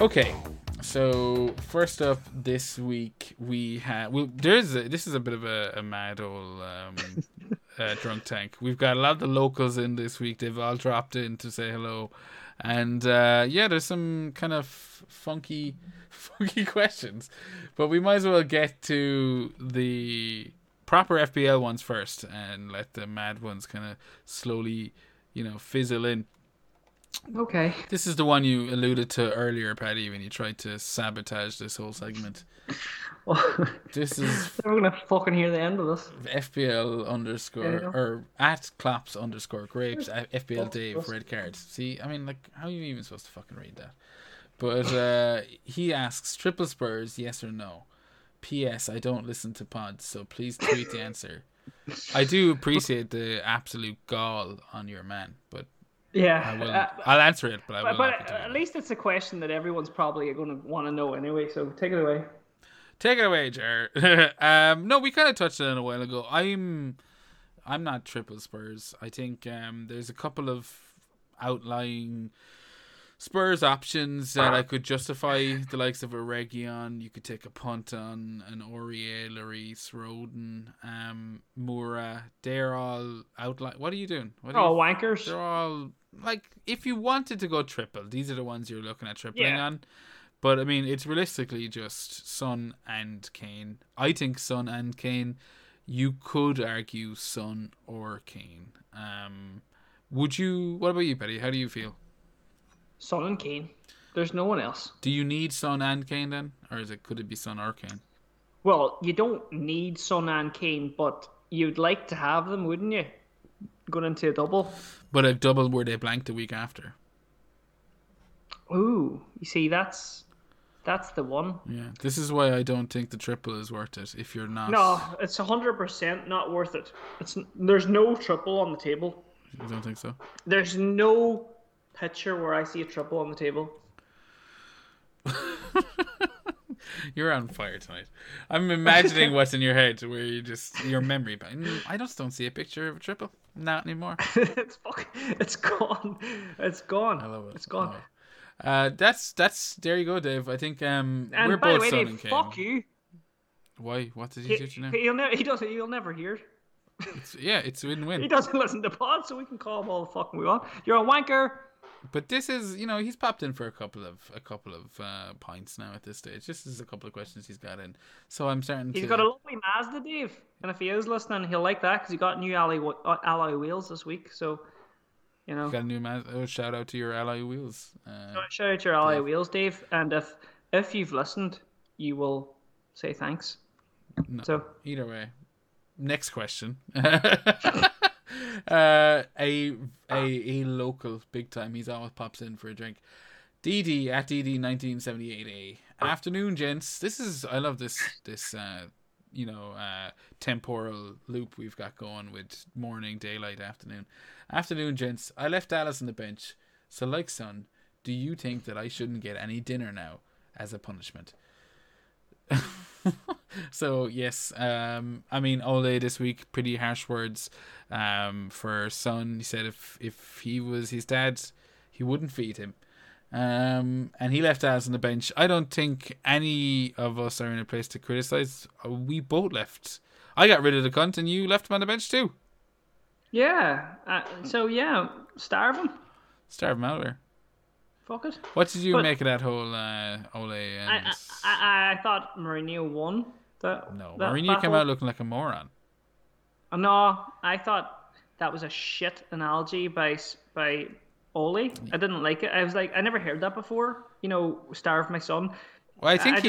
Okay. So first up this week we have this is a bit of a mad old drunk tank. We've got a lot of the locals in this week. They've all dropped in to say hello, and there's some kind of funky questions, but we might as well get to the proper FPL ones first and let the mad ones kind of slowly fizzle in. Okay. This is the one you alluded to earlier, Paddy, when you tried to sabotage this whole segment. Well, this is... We're going to fucking hear the end of this. FPL _... Yeah. Or at Claps _Grapes. FPL Dave, red cards. See, I mean, how are you even supposed to fucking read that? But he asks, triple Spurs, yes or no? P.S. I don't listen to pods, so please tweet the answer. I do appreciate the absolute gall on your man, but... Yeah, I'll answer it, but I will. But at least it's a question that everyone's probably going to want to know anyway. So take it away, Jar. No, we kind of touched on it a while ago. I'm not triple Spurs. I think there's a couple of outlying Spurs options that I could justify, the likes of a Reguilon. You could take a punt on an Aurier, Lloris, Roden, Moura. They're all outlying. What are you doing? Wankers. They're all. If you wanted to go triple, these are the ones you're looking at tripling on. But I mean, it's realistically just Son and Kane. I think Son and Kane. You could argue Son or Kane. What about you, Betty? How do you feel? Son and Kane. There's no one else. Do you need Son and Kane then? Or is it, could it be Son or Kane? Well, you don't need Son and Kane, but you'd like to have them, wouldn't you? Going into a double. But a double where they blank the week after. Ooh, you see, that's the one. Yeah, this is why I don't think the triple is worth it if you're not... No, it's 100% not worth it. There's no triple on the table. You don't think so? There's no picture where I see a triple on the table. You're on fire tonight. I'm imagining what's in your head where you just, your memory bank. I just don't see a picture of a triple. Not anymore. It's gone. It's gone. I love it. It's gone. Oh. That's there you go, Dave. I think and we're by both the way, Son Dave, and Kane. Fuck you. Why? What did he do to you now? He'll never hear. It's win-win. He doesn't listen to pod, so we can call him all the fucking we want. You're a wanker. But this is, you know, he's popped in for a couple of pints now at this stage. This is a couple of questions he's got in. So I'm starting to... He's got a lovely Mazda, Dave. And if he is listening, he'll like that because he got new alloy wheels this week. So, you know... He's got a new Mazda. Oh, shout out to your alloy wheels. Shout out to your alloy wheels, Dave. And if you've listened, you will say thanks. No, so either way. Next question. A local big time. He's always pops in for a drink. DD at DD 1978A. Afternoon, gents. I love this temporal loop we've got going with morning, daylight, afternoon. Afternoon, gents. I left Dallas on the bench. So, like Son, do you think that I shouldn't get any dinner now as a punishment? So yes, I mean, Ole this week, pretty harsh words for Son. He said if he was his dad, he wouldn't feed him, and he left Dallas on the bench. I don't think any of us are in a place to criticise. We both left. I got rid of the cunt and you left him on the bench too. Yeah, so yeah, starve him out there. Fuck it. What did you make of that whole Ole? And... I thought Mourinho won. No, Mourinho battle. Came out looking like a moron. No, I thought that was a shit analogy by Ole. I didn't like it. I was like, I never heard that before. You know, starve my son. Well, I think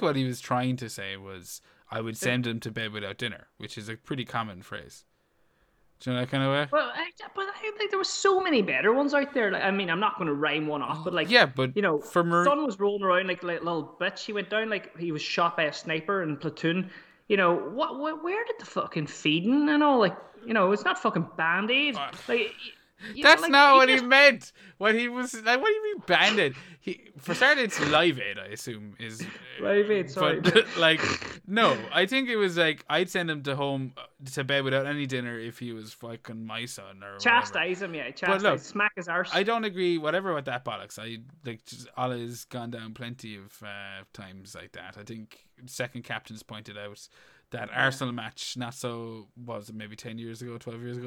what he was trying to say was, I would send him to bed without dinner, which is a pretty common phrase. Do you know that kind of way? Well, I think there were so many better ones out there. Like, I mean, I'm not going to rhyme one off, but like, yeah, but you know, Son was rolling around like a little bitch. He went down like he was shot by a sniper in platoon. You know, what? Where did the fucking feeding and all? Like, you know, it's not fucking Band-Aid. Like, that's not what he meant. What he was like, what do you mean Band-Aid? For starters, it's Live Aid, I assume is Live Aid. Sorry, but, like, no, I think it was like I'd send him to bed without any dinner if he was fucking my son or chastise whatever. Him, yeah, chastise, look, smack his arse. I don't agree, whatever with that bollocks. I like Ola's gone down plenty of times like that. I think second captains pointed out that Arsenal match, not so, was it maybe 12 years ago at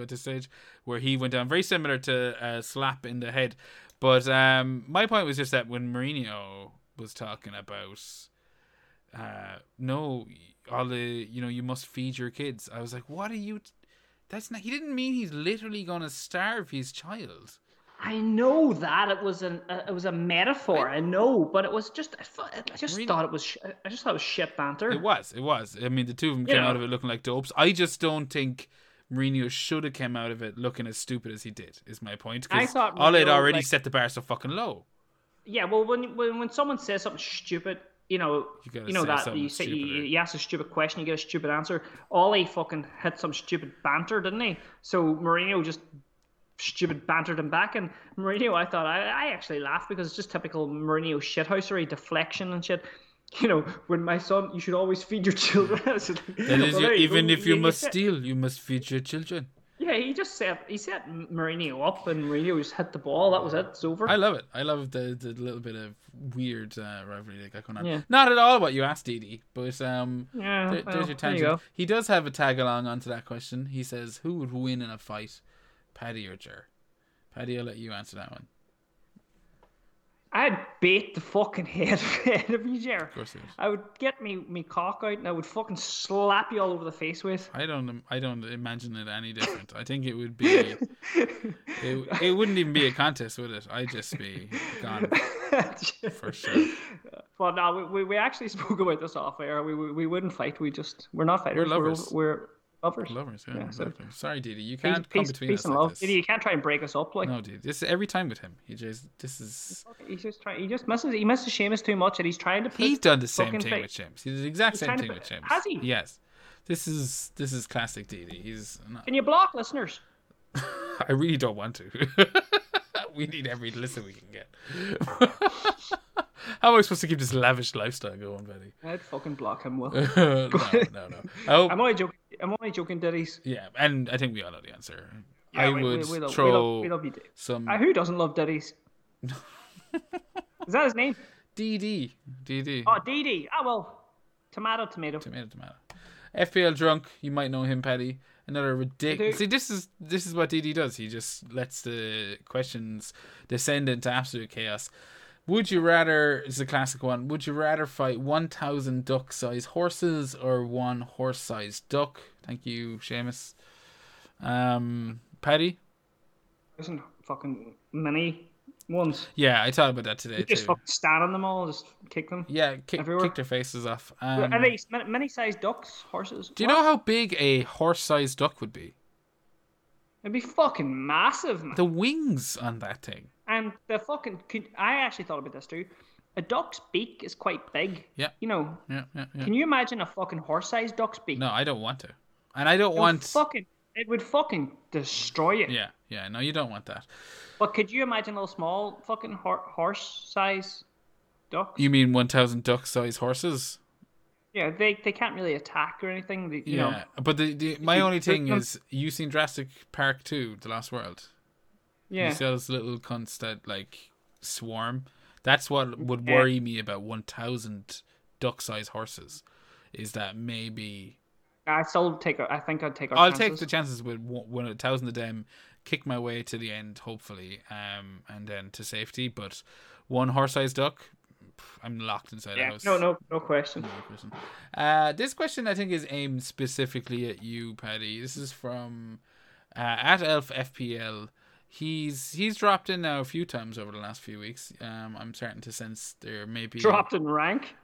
this stage, where he went down very similar to a slap in the head. But my point was just that when Mourinho was talking about, no, Ole, you know, you must feed your kids. I was like, what are you? That's not. He didn't mean he's literally going to starve his child. I know that it was a metaphor. I know, but it was just I just thought it was shit banter. It was. I mean, the two of them came out of it looking like dopes. I just don't think Mourinho should have came out of it looking as stupid as he did. Is my point. I thought Ole had already set the bar so fucking low. Yeah, well, when someone says something stupid, you know that you ask a stupid question, you get a stupid answer. Ole fucking had some stupid banter, didn't he? So Mourinho just. Stupid bantered him back, and Mourinho, I thought I actually laughed because it's just typical Mourinho shithousery, deflection and shit. You know, when my son, you should always feed your children. You must feed your children. Yeah, he just set Mourinho up, and Mourinho just hit the ball. That was it. It's over. I love it. I love the little bit of weird rivalry that got going on. Yeah. Not at all what you asked, Edie, but there's your tangent. There you he does have a tag along onto that question. He says, "Who would win in a fight?" Paddy or Jer? Paddy, I'll let you answer that one. I'd bait the fucking head of you, Jerry. Of course it is. I would get me cock out and I would fucking slap you all over the face with. I don't imagine it any different. I think it would be. It wouldn't even be a contest, would it? I'd just be gone for sure. Well, no, we actually spoke about this off air. We wouldn't fight. We're not fighters. We're lovers. We're lovers. Lovers, yeah, exactly. So, sorry, Didi, you can't come between us like this. Didi, you can't try and break us up like. No, dude, this is every time with him. He misses Seamus too much, and he's trying to. He's done the same thing with Seamus. He did the exact same thing with Seamus. Has he? Yes. This is classic Didi. He's. Not... Can you block listeners? I really don't want to. We need every listener we can get. How am I supposed to keep this lavish lifestyle going, Betty? I'd fucking block him, Will. No. I'm only joking, Diddies. Yeah, and I think we all know the answer. Yeah, we love some... Who doesn't love Diddies? Is that his name? DD. Oh, DD. Oh, well. Tomato. FPL Drunk. You might know him, Paddy. Another ridiculous. See, this is what DD does. He just lets the questions descend into absolute chaos. Would you rather? It's a classic one. Would you rather fight 1,000 duck-sized horses or one horse-sized duck? Thank you, Seamus. Paddy. Isn't fucking many ones. Yeah, I thought about that today. You just fucking stand on them all, just kick them. Yeah, kick their faces off. Are they many-sized ducks, horses? Do you know how big a horse-sized duck would be? It'd be fucking massive, man. The wings on that thing. And the fucking... I actually thought about this too. A duck's beak is quite big. Yeah. You know. Yeah. Can you imagine a fucking horse-sized duck's beak? No, I don't want to. And I don't want... It would fucking destroy it. Yeah. No, you don't want that. But could you imagine a little small fucking horse-sized duck? You mean 1,000 duck-sized horses? Yeah, they can't really attack or anything. But my only thing is, you seen Jurassic Park 2, The Lost World? Yeah. You see those little cunts that, swarm? That's what would worry me about 1,000 duck-sized horses, is that maybe... I'll take the chances with 1,000 of them, kick my way to the end, hopefully, and then to safety. But one horse-sized duck, I'm locked inside the house. No question. No question. This question, I think, is aimed specifically at you, Paddy. This is from at Elf FPL. He's dropped in now a few times over the last few weeks. I'm starting to sense there may be... Dropped in rank?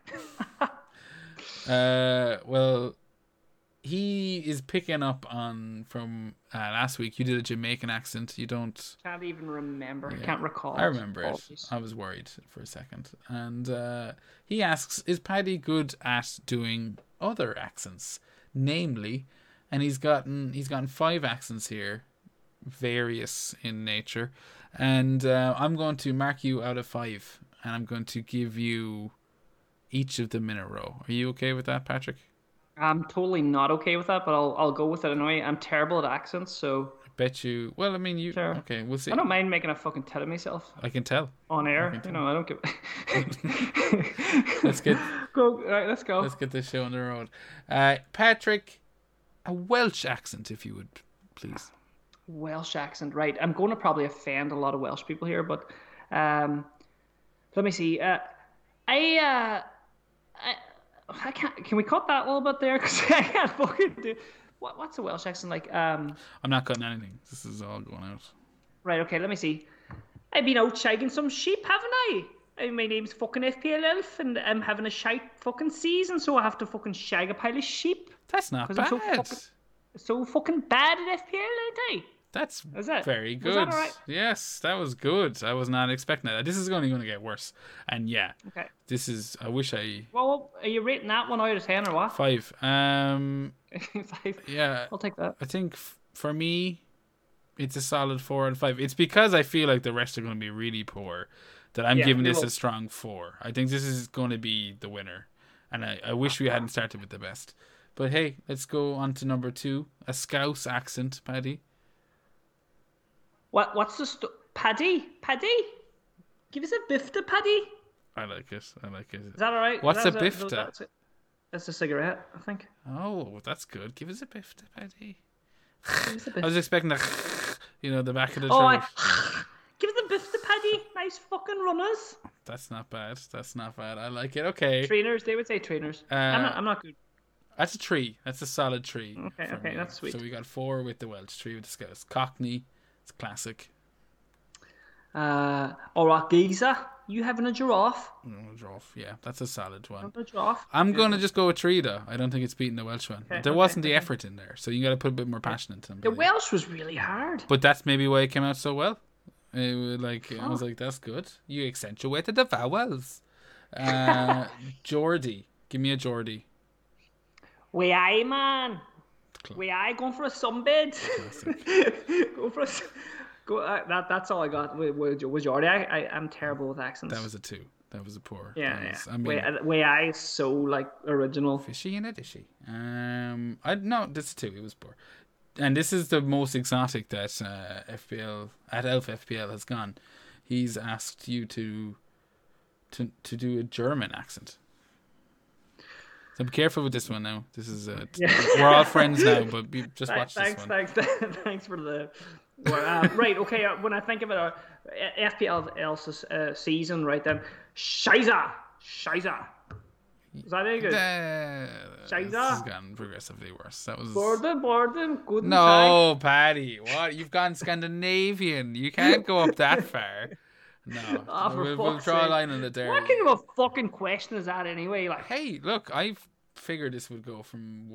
Well... He is picking up on from last week. You did a Jamaican accent. You don't... Can't even remember. Yeah. Can't recall. I remember it. I was worried for a second. And he asks, is Paddy good at doing other accents? Namely, and he's gotten 5 accents here, various in nature. And I'm going to mark you out of 5. And I'm going to give you each of them in a row. Are you okay with that, Patrick? I'm totally not okay with that, but I'll go with it anyway. I'm terrible at accents, so... I bet you... Well, I mean, you... Sure. Okay, we'll see. I don't mind making a fucking tit of myself. I can tell. On air. I don't give... Let's go. Let's get this show on the road. Patrick, a Welsh accent, if you would, please. Welsh accent, right. I'm going to probably offend a lot of Welsh people here, but... let me see. I can't. Can we cut that a little bit there? Because I can't fucking do. What's a Welsh accent like? I'm not cutting anything. This is all going out. Right. Okay. Let me see. I've been out shagging some sheep, haven't I? My name's fucking FPL Elf, and I'm having a shite fucking season, so I have to fucking shag a pile of sheep. That's not bad. I'm so fucking bad at FPL, ain't I? That's very good. Was that all right? Yes, that was good. I was not expecting that. This is only going to get worse. And yeah, okay. This is. I wish I. Well, are you rating that 1 out of 10 or what? 5. 5. Yeah, I'll take that. I think for me, it's a solid 4 out of 5. It's because I feel like the rest are going to be really poor that I'm giving this a strong 4. I think this is going to be the winner, and I wish we hadn't started with the best. But hey, let's go on to number 2. A Scouse accent, Paddy. What's the Paddy? Give us a bifter, Paddy. I like it. Is that all right? What's a bifter? That's a cigarette, I think. Oh, that's good. Give us a bifter, Paddy. I was expecting the back of the. Oh, give us a bifter, Paddy. Nice fucking runners. That's not bad. That's not bad. I like it. Okay. Trainers. They would say trainers. I'm not good. That's a tree. That's a solid tree. Okay, that's sweet. So we got 4 with the Welsh, 3 with the Scots. Cockney. It's classic. All right, geezer. You having a giraffe? A giraffe, yeah. That's a solid one. A giraffe. I'm going to just go with three, though. I don't think it's beating the Welsh one. Okay, there wasn't the effort in there, so you got to put a bit more passion into them. The Welsh was really hard. But that's maybe why it came out so well. I was like, that's good. You accentuated the vowels. Geordie. Give me a Geordie. Way aye, man. Way aye. Going for a sunbed. Go for a sunbed. That's all I got with Geordie. I'm terrible with accents. That was a 2. That was a poor. Yeah. I mean, way I so like original. Fishy and a dishy. This is 2. It was poor. And this is the most exotic that FPL at Elf FPL has gone. He's asked you to do a German accent. So be careful with this one now. This is we're all friends now, but just watch this one. Thanks for the. Right, okay, when I think of it, FPL's season, right then, Scheiße. Is that any good? Scheiße. This has gotten progressively worse. That was Borden, guten Tag. No, Paddy, what? You've gone Scandinavian. You can't go up that far. No, we'll draw a line on it there. What kind of a fucking question is that anyway? Like, hey, look, I've figured this would go from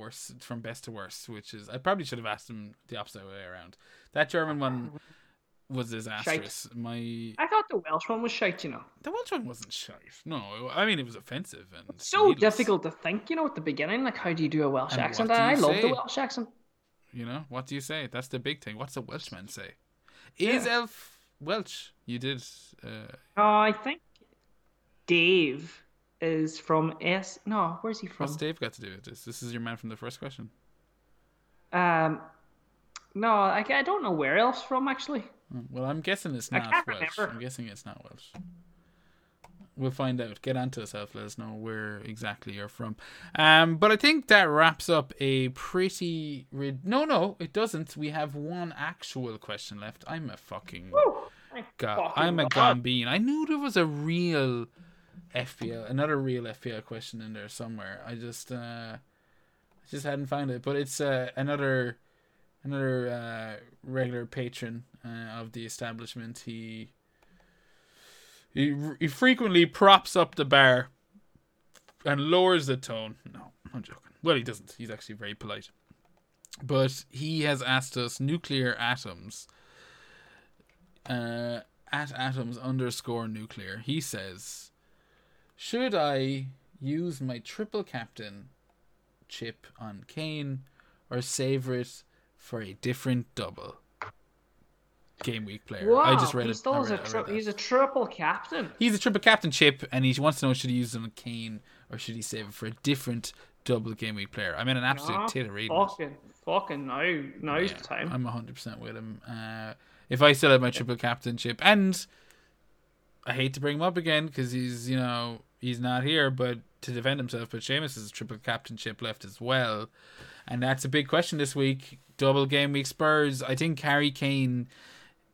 best to worst, which is I probably should have asked him the opposite way around. That German one was disastrous. Shite. I thought the Welsh one was shite, you know. The Welsh one wasn't shite. No, I mean it was offensive and it's so needless. Difficult to think, you know, at the beginning. Like, how do you do a Welsh accent? I love the Welsh accent. You know, what do you say? That's the big thing. What's a Welshman say? Is Elf Welsh? You did. I think Dave is from S. No, where's he from? What's Dave got to do with this? This is your man from the first question. No, I don't know where else from actually. Well, I'm guessing it's not Welsh. I'm guessing it's not Welsh. We'll find out. Get onto us, Elf. Let us know where exactly you're from. But I think that wraps up a pretty. No, it doesn't. We have one actual question left. I'm a fucking. Woo! I'm a Gambine. I knew there was a real FPL, another real FPL question in there somewhere. I just hadn't found it, but it's another regular patron of the establishment. He frequently props up the bar and lowers the tone. No, I'm joking. Well, he doesn't. He's actually very polite. But he has asked us nuclear atoms. At atoms_nuclear. He says, should I use my triple captain chip on Kane or savour it for a different double? Game week player. Wow, I just read it. He's a triple captain. He's a triple captain chip, and he wants to know, should he use it on Kane or should he save it for a different double game week player? I'm in an absolute titter reading. Fucking no. Now's the time. I'm 100% with him. If I still had my triple captain chip, and I hate to bring him up again because he's not here, but to defend himself, but Seamus has a triple captain chip left as well, and that's a big question this week. Double game week Spurs. I think Harry Kane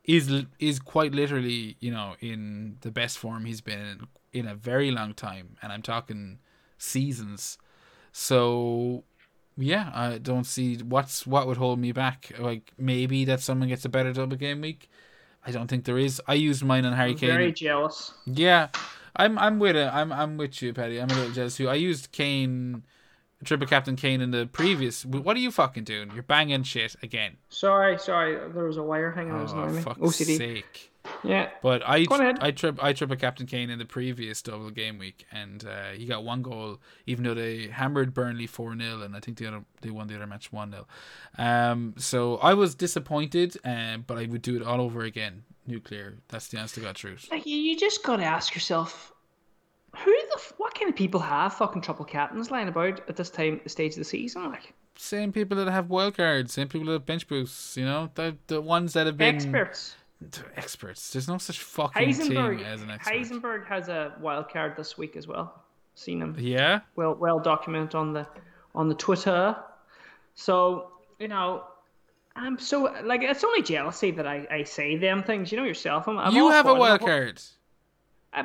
is quite literally, in the best form he's been in a very long time, and I'm talking seasons. So. Yeah, I don't see what would hold me back. Like, maybe that someone gets a better double game week. I don't think there is. I used mine on Harry Kane. Very jealous. Yeah, I'm with you, Paddy. I'm a little jealous too. I used Kane, triple captain Kane in the previous. What are you fucking doing? You're banging shit again. Sorry. There was a wire hanging on. Oh, for fuck's sake. Yeah. But I triple captain Kane in the previous double game week, and he got 1 goal, even though they hammered Burnley 4-0, and I think they won the other match 1-0. So I was disappointed, but I would do it all over again. Nuclear. That's the answer to God's truth. Like, you just gotta ask yourself, what kind of people have fucking triple captains lying about at this time, stage of the season? Like, same people that have wild cards, same people that have bench boosts. The ones that have been experts. There's no such fucking team as an expert. Heisenberg has a wild card this week as well. Seen him. Yeah. Well documented on the Twitter. So, I'm so like, it's only jealousy that I say them things. You know yourself. I'm you have a wild card.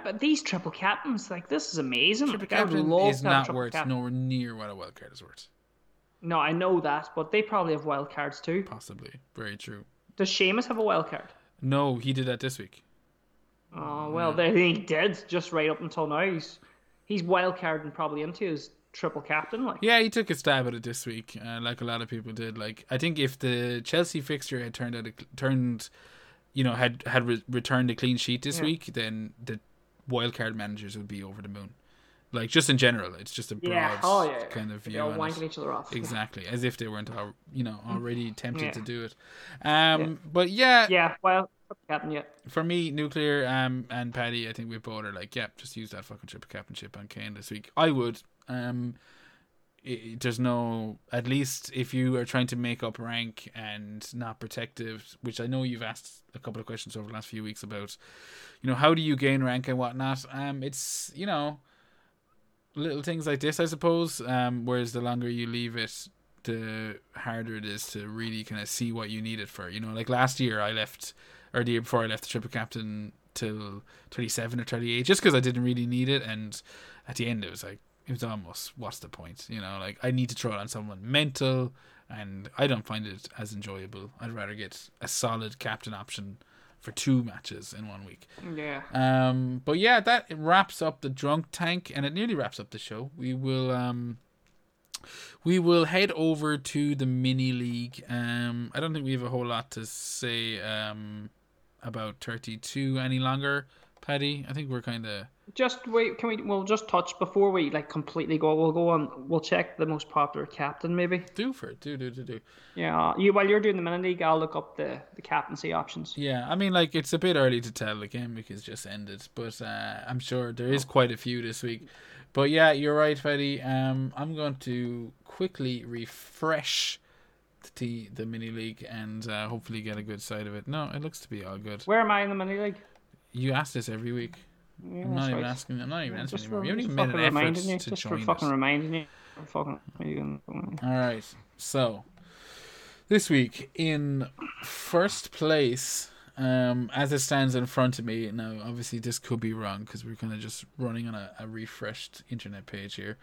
But these triple captains, like, this is amazing. Triple captain is not worth nowhere near what a wild card is worth. No, I know that, but they probably have wild cards too. Possibly. Very true. Does Seamus have a wild card? No, he did that this week. Oh, well, he did just right up until now. He's wild card and probably into his triple captain. Like, yeah, he took a stab at it this week, like a lot of people did. Like, I think if the Chelsea fixture had returned a clean sheet this week, then the wildcard managers would be over the moon. Like, just in general, it's just a broad kind of view. They're all wanking each other off. Exactly, as if they weren't already tempted to do it. But yeah. Yeah, well, captain, yeah. For me, Nuclear and Paddy, I think we both are like, just use that fucking triple captainship on Kane this week. I would. There's no, at least if you are trying to make up rank and not protective, which I know you've asked a couple of questions over the last few weeks about, how do you gain rank and whatnot? It's, little things like this, I suppose. Whereas the longer you leave it, the harder it is to really kind of see what you need it for. Like last year the year before I left the triple captain till 27 or 28, just because I didn't really need it. And at the end, it was like, it was almost, what's the point? Like, I need to throw it on someone mental, and I don't find it as enjoyable. I'd rather get a solid captain option for two matches in 1 week. Yeah. But yeah, that wraps up the drunk tank, and it nearly wraps up the show. We will head over to the mini league. I don't think we have a whole lot to say about 32 any longer. Paddy, I think we're kind of just wait. We'll just touch before we completely go. We'll go on. We'll check the most popular captain, maybe. Do. Yeah, while you're doing the mini league, I'll look up the captaincy options. Yeah, I mean, it's a bit early to tell. The game week has just ended, but I'm sure there is quite a few this week. But yeah, you're right, Paddy. I'm going to quickly refresh the mini league and hopefully get a good side of it. No, it looks to be all good. Where am I in the mini league? You ask this every week. Yeah, I'm not even asking. I'm not even answering anymore. You haven't even made an effort to join us. Fucking reminding you. All right. So this week in first place, as it stands in front of me now. Obviously, this could be wrong because we're kind of just running on a refreshed internet page here.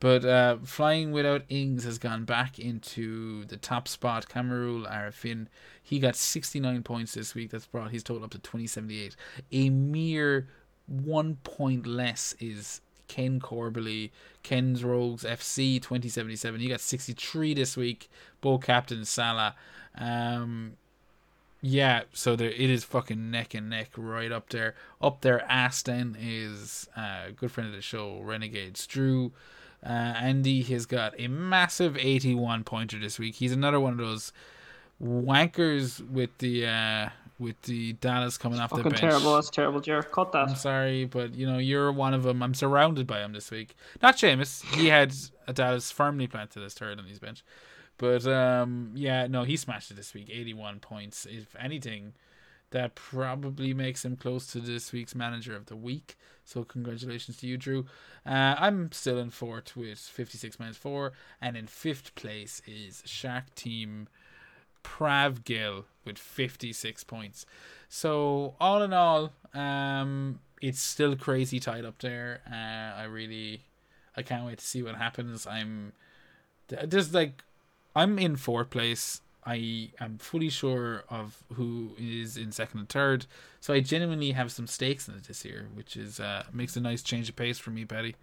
But Flying Without Ings has gone back into the top spot. Kamarul Arifin, he got 69 points this week. That's brought his total up to 2078. A mere 1 point less is Ken Corbally, Ken's Rogues FC 2077. He got 63 this week. Both captain Salah. So it is fucking neck and neck right up there. Up there, Aston is a good friend of the show, Renegades Drew. Andy has got a massive 81 pointer this week. He's another one of those wankers with the Dallas coming off the bench. That's terrible, Jared. Cut that. I'm sorry, but you're one of them. I'm surrounded by him this week. Not Seamus. He had a Dallas firmly planted as third on his bench, but he smashed it this week. 81 points. If anything, that probably makes him close to this week's manager of the week. So congratulations to you, Drew. I'm still in fourth with 56 minus 4. And in fifth place is Shark Team Prav Gill with 56 points. So all in all, it's still crazy tied up there. I can't wait to see what happens. I'm in fourth place. I am fully sure of who is in second and third. So I genuinely have some stakes in it this year, which is makes a nice change of pace for me, Patty.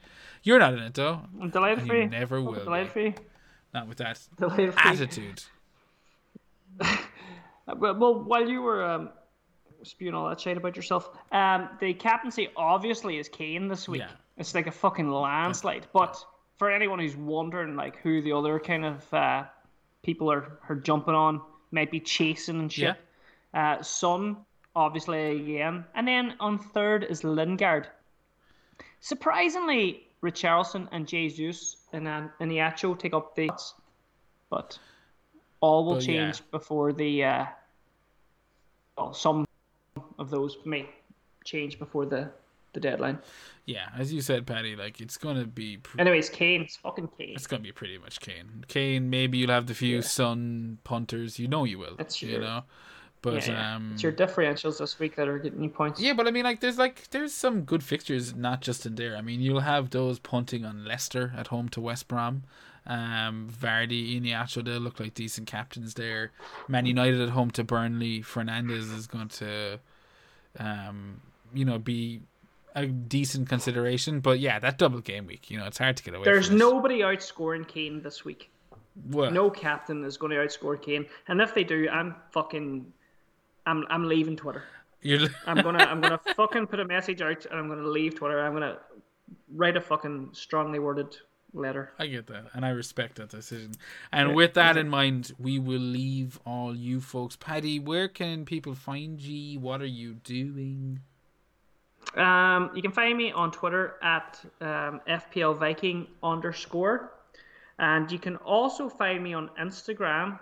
You're not in it, though. I'm delighted for you. You never will. I'm delighted for you. Not with that attitude. Well, while you were spewing all that shit about yourself, the captaincy obviously is Kane this week. Yeah. It's like a fucking landslide. But for anyone who's wondering who the other kind of... people are jumping on, might be chasing and shit. Yeah. Son, obviously, again. And then on third is Lingard. Surprisingly, Richarlison and Jesus and Iheanacho take up the... But all will change before the... some of those may change before the deadline. Yeah, as you said, Paddy, it's going to be... Anyways, Kane. It's fucking Kane. It's going to be pretty much Kane. Maybe you'll have the few Son punters. You will. That's true. But yeah. It's your differentials this week that are getting you points. Yeah, but I mean, there's some good fixtures not just in there. I mean, you'll have those punting on Leicester at home to West Brom, Vardy, Iheanacho, they look like decent captains there. Man United at home to Burnley. Fernandes is going to, be a decent consideration. But yeah, that double game week, it's hard to get away. There's nobody outscoring Kane this week. What? No captain is going to outscore Kane, and if they do, I'm leaving Twitter. I'm gonna fucking put a message out, and I'm gonna leave Twitter. I'm gonna write a fucking strongly worded letter. I get that, and I respect that decision. And yeah, with that in mind, we will leave all you folks. Paddy, where can people find you? What are you doing? You can find me on Twitter at FPLViking_, and you can also find me on Instagram,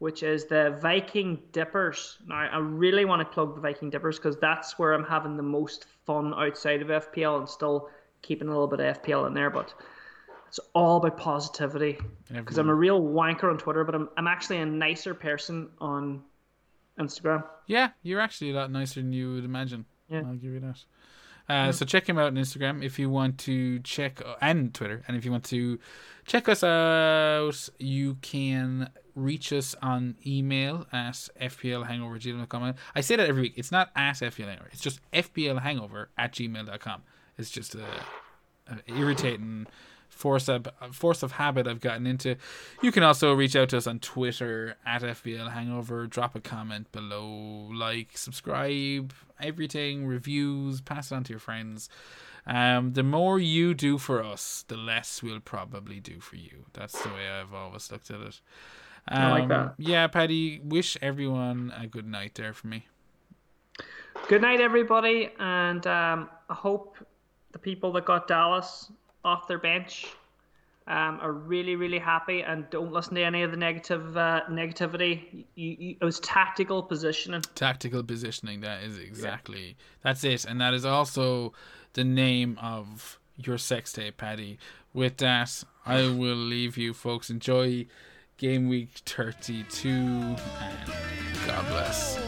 which is the Viking Dippers. Now, I really want to plug the Viking Dippers because that's where I'm having the most fun outside of FPL and still keeping a little bit of FPL in there. But it's all about positivity because I'm a real wanker on Twitter, but I'm actually a nicer person on Instagram. Yeah, you're actually a lot nicer than you would imagine. Yeah. I'll give you that. So check him out on Instagram if you want to check, and Twitter. And if you want to check us out, you can reach us on email at fplhangover@gmail.com. I say that every week. It's not at fplhangover. It's just fplhangover@gmail.com. It's just an irritating force of habit I've gotten into. You can also reach out to us on Twitter at fplhangover. Drop a comment below, like, subscribe, everything, reviews, pass it on to your friends. The more you do for us, the less we'll probably do for you. That's the way I've always looked at it. I like that. Yeah, Paddy, wish everyone a good night there for me. Good night, everybody, and I hope the people that got Dallas off their bench are really, really happy, and don't listen to any of the negativity. It was tactical positioning. Tactical positioning, that is exactly. Yeah. That's it, and that is also the name of your sex tape, Paddy. With that, I will leave you, folks. Enjoy game week 32, and God bless.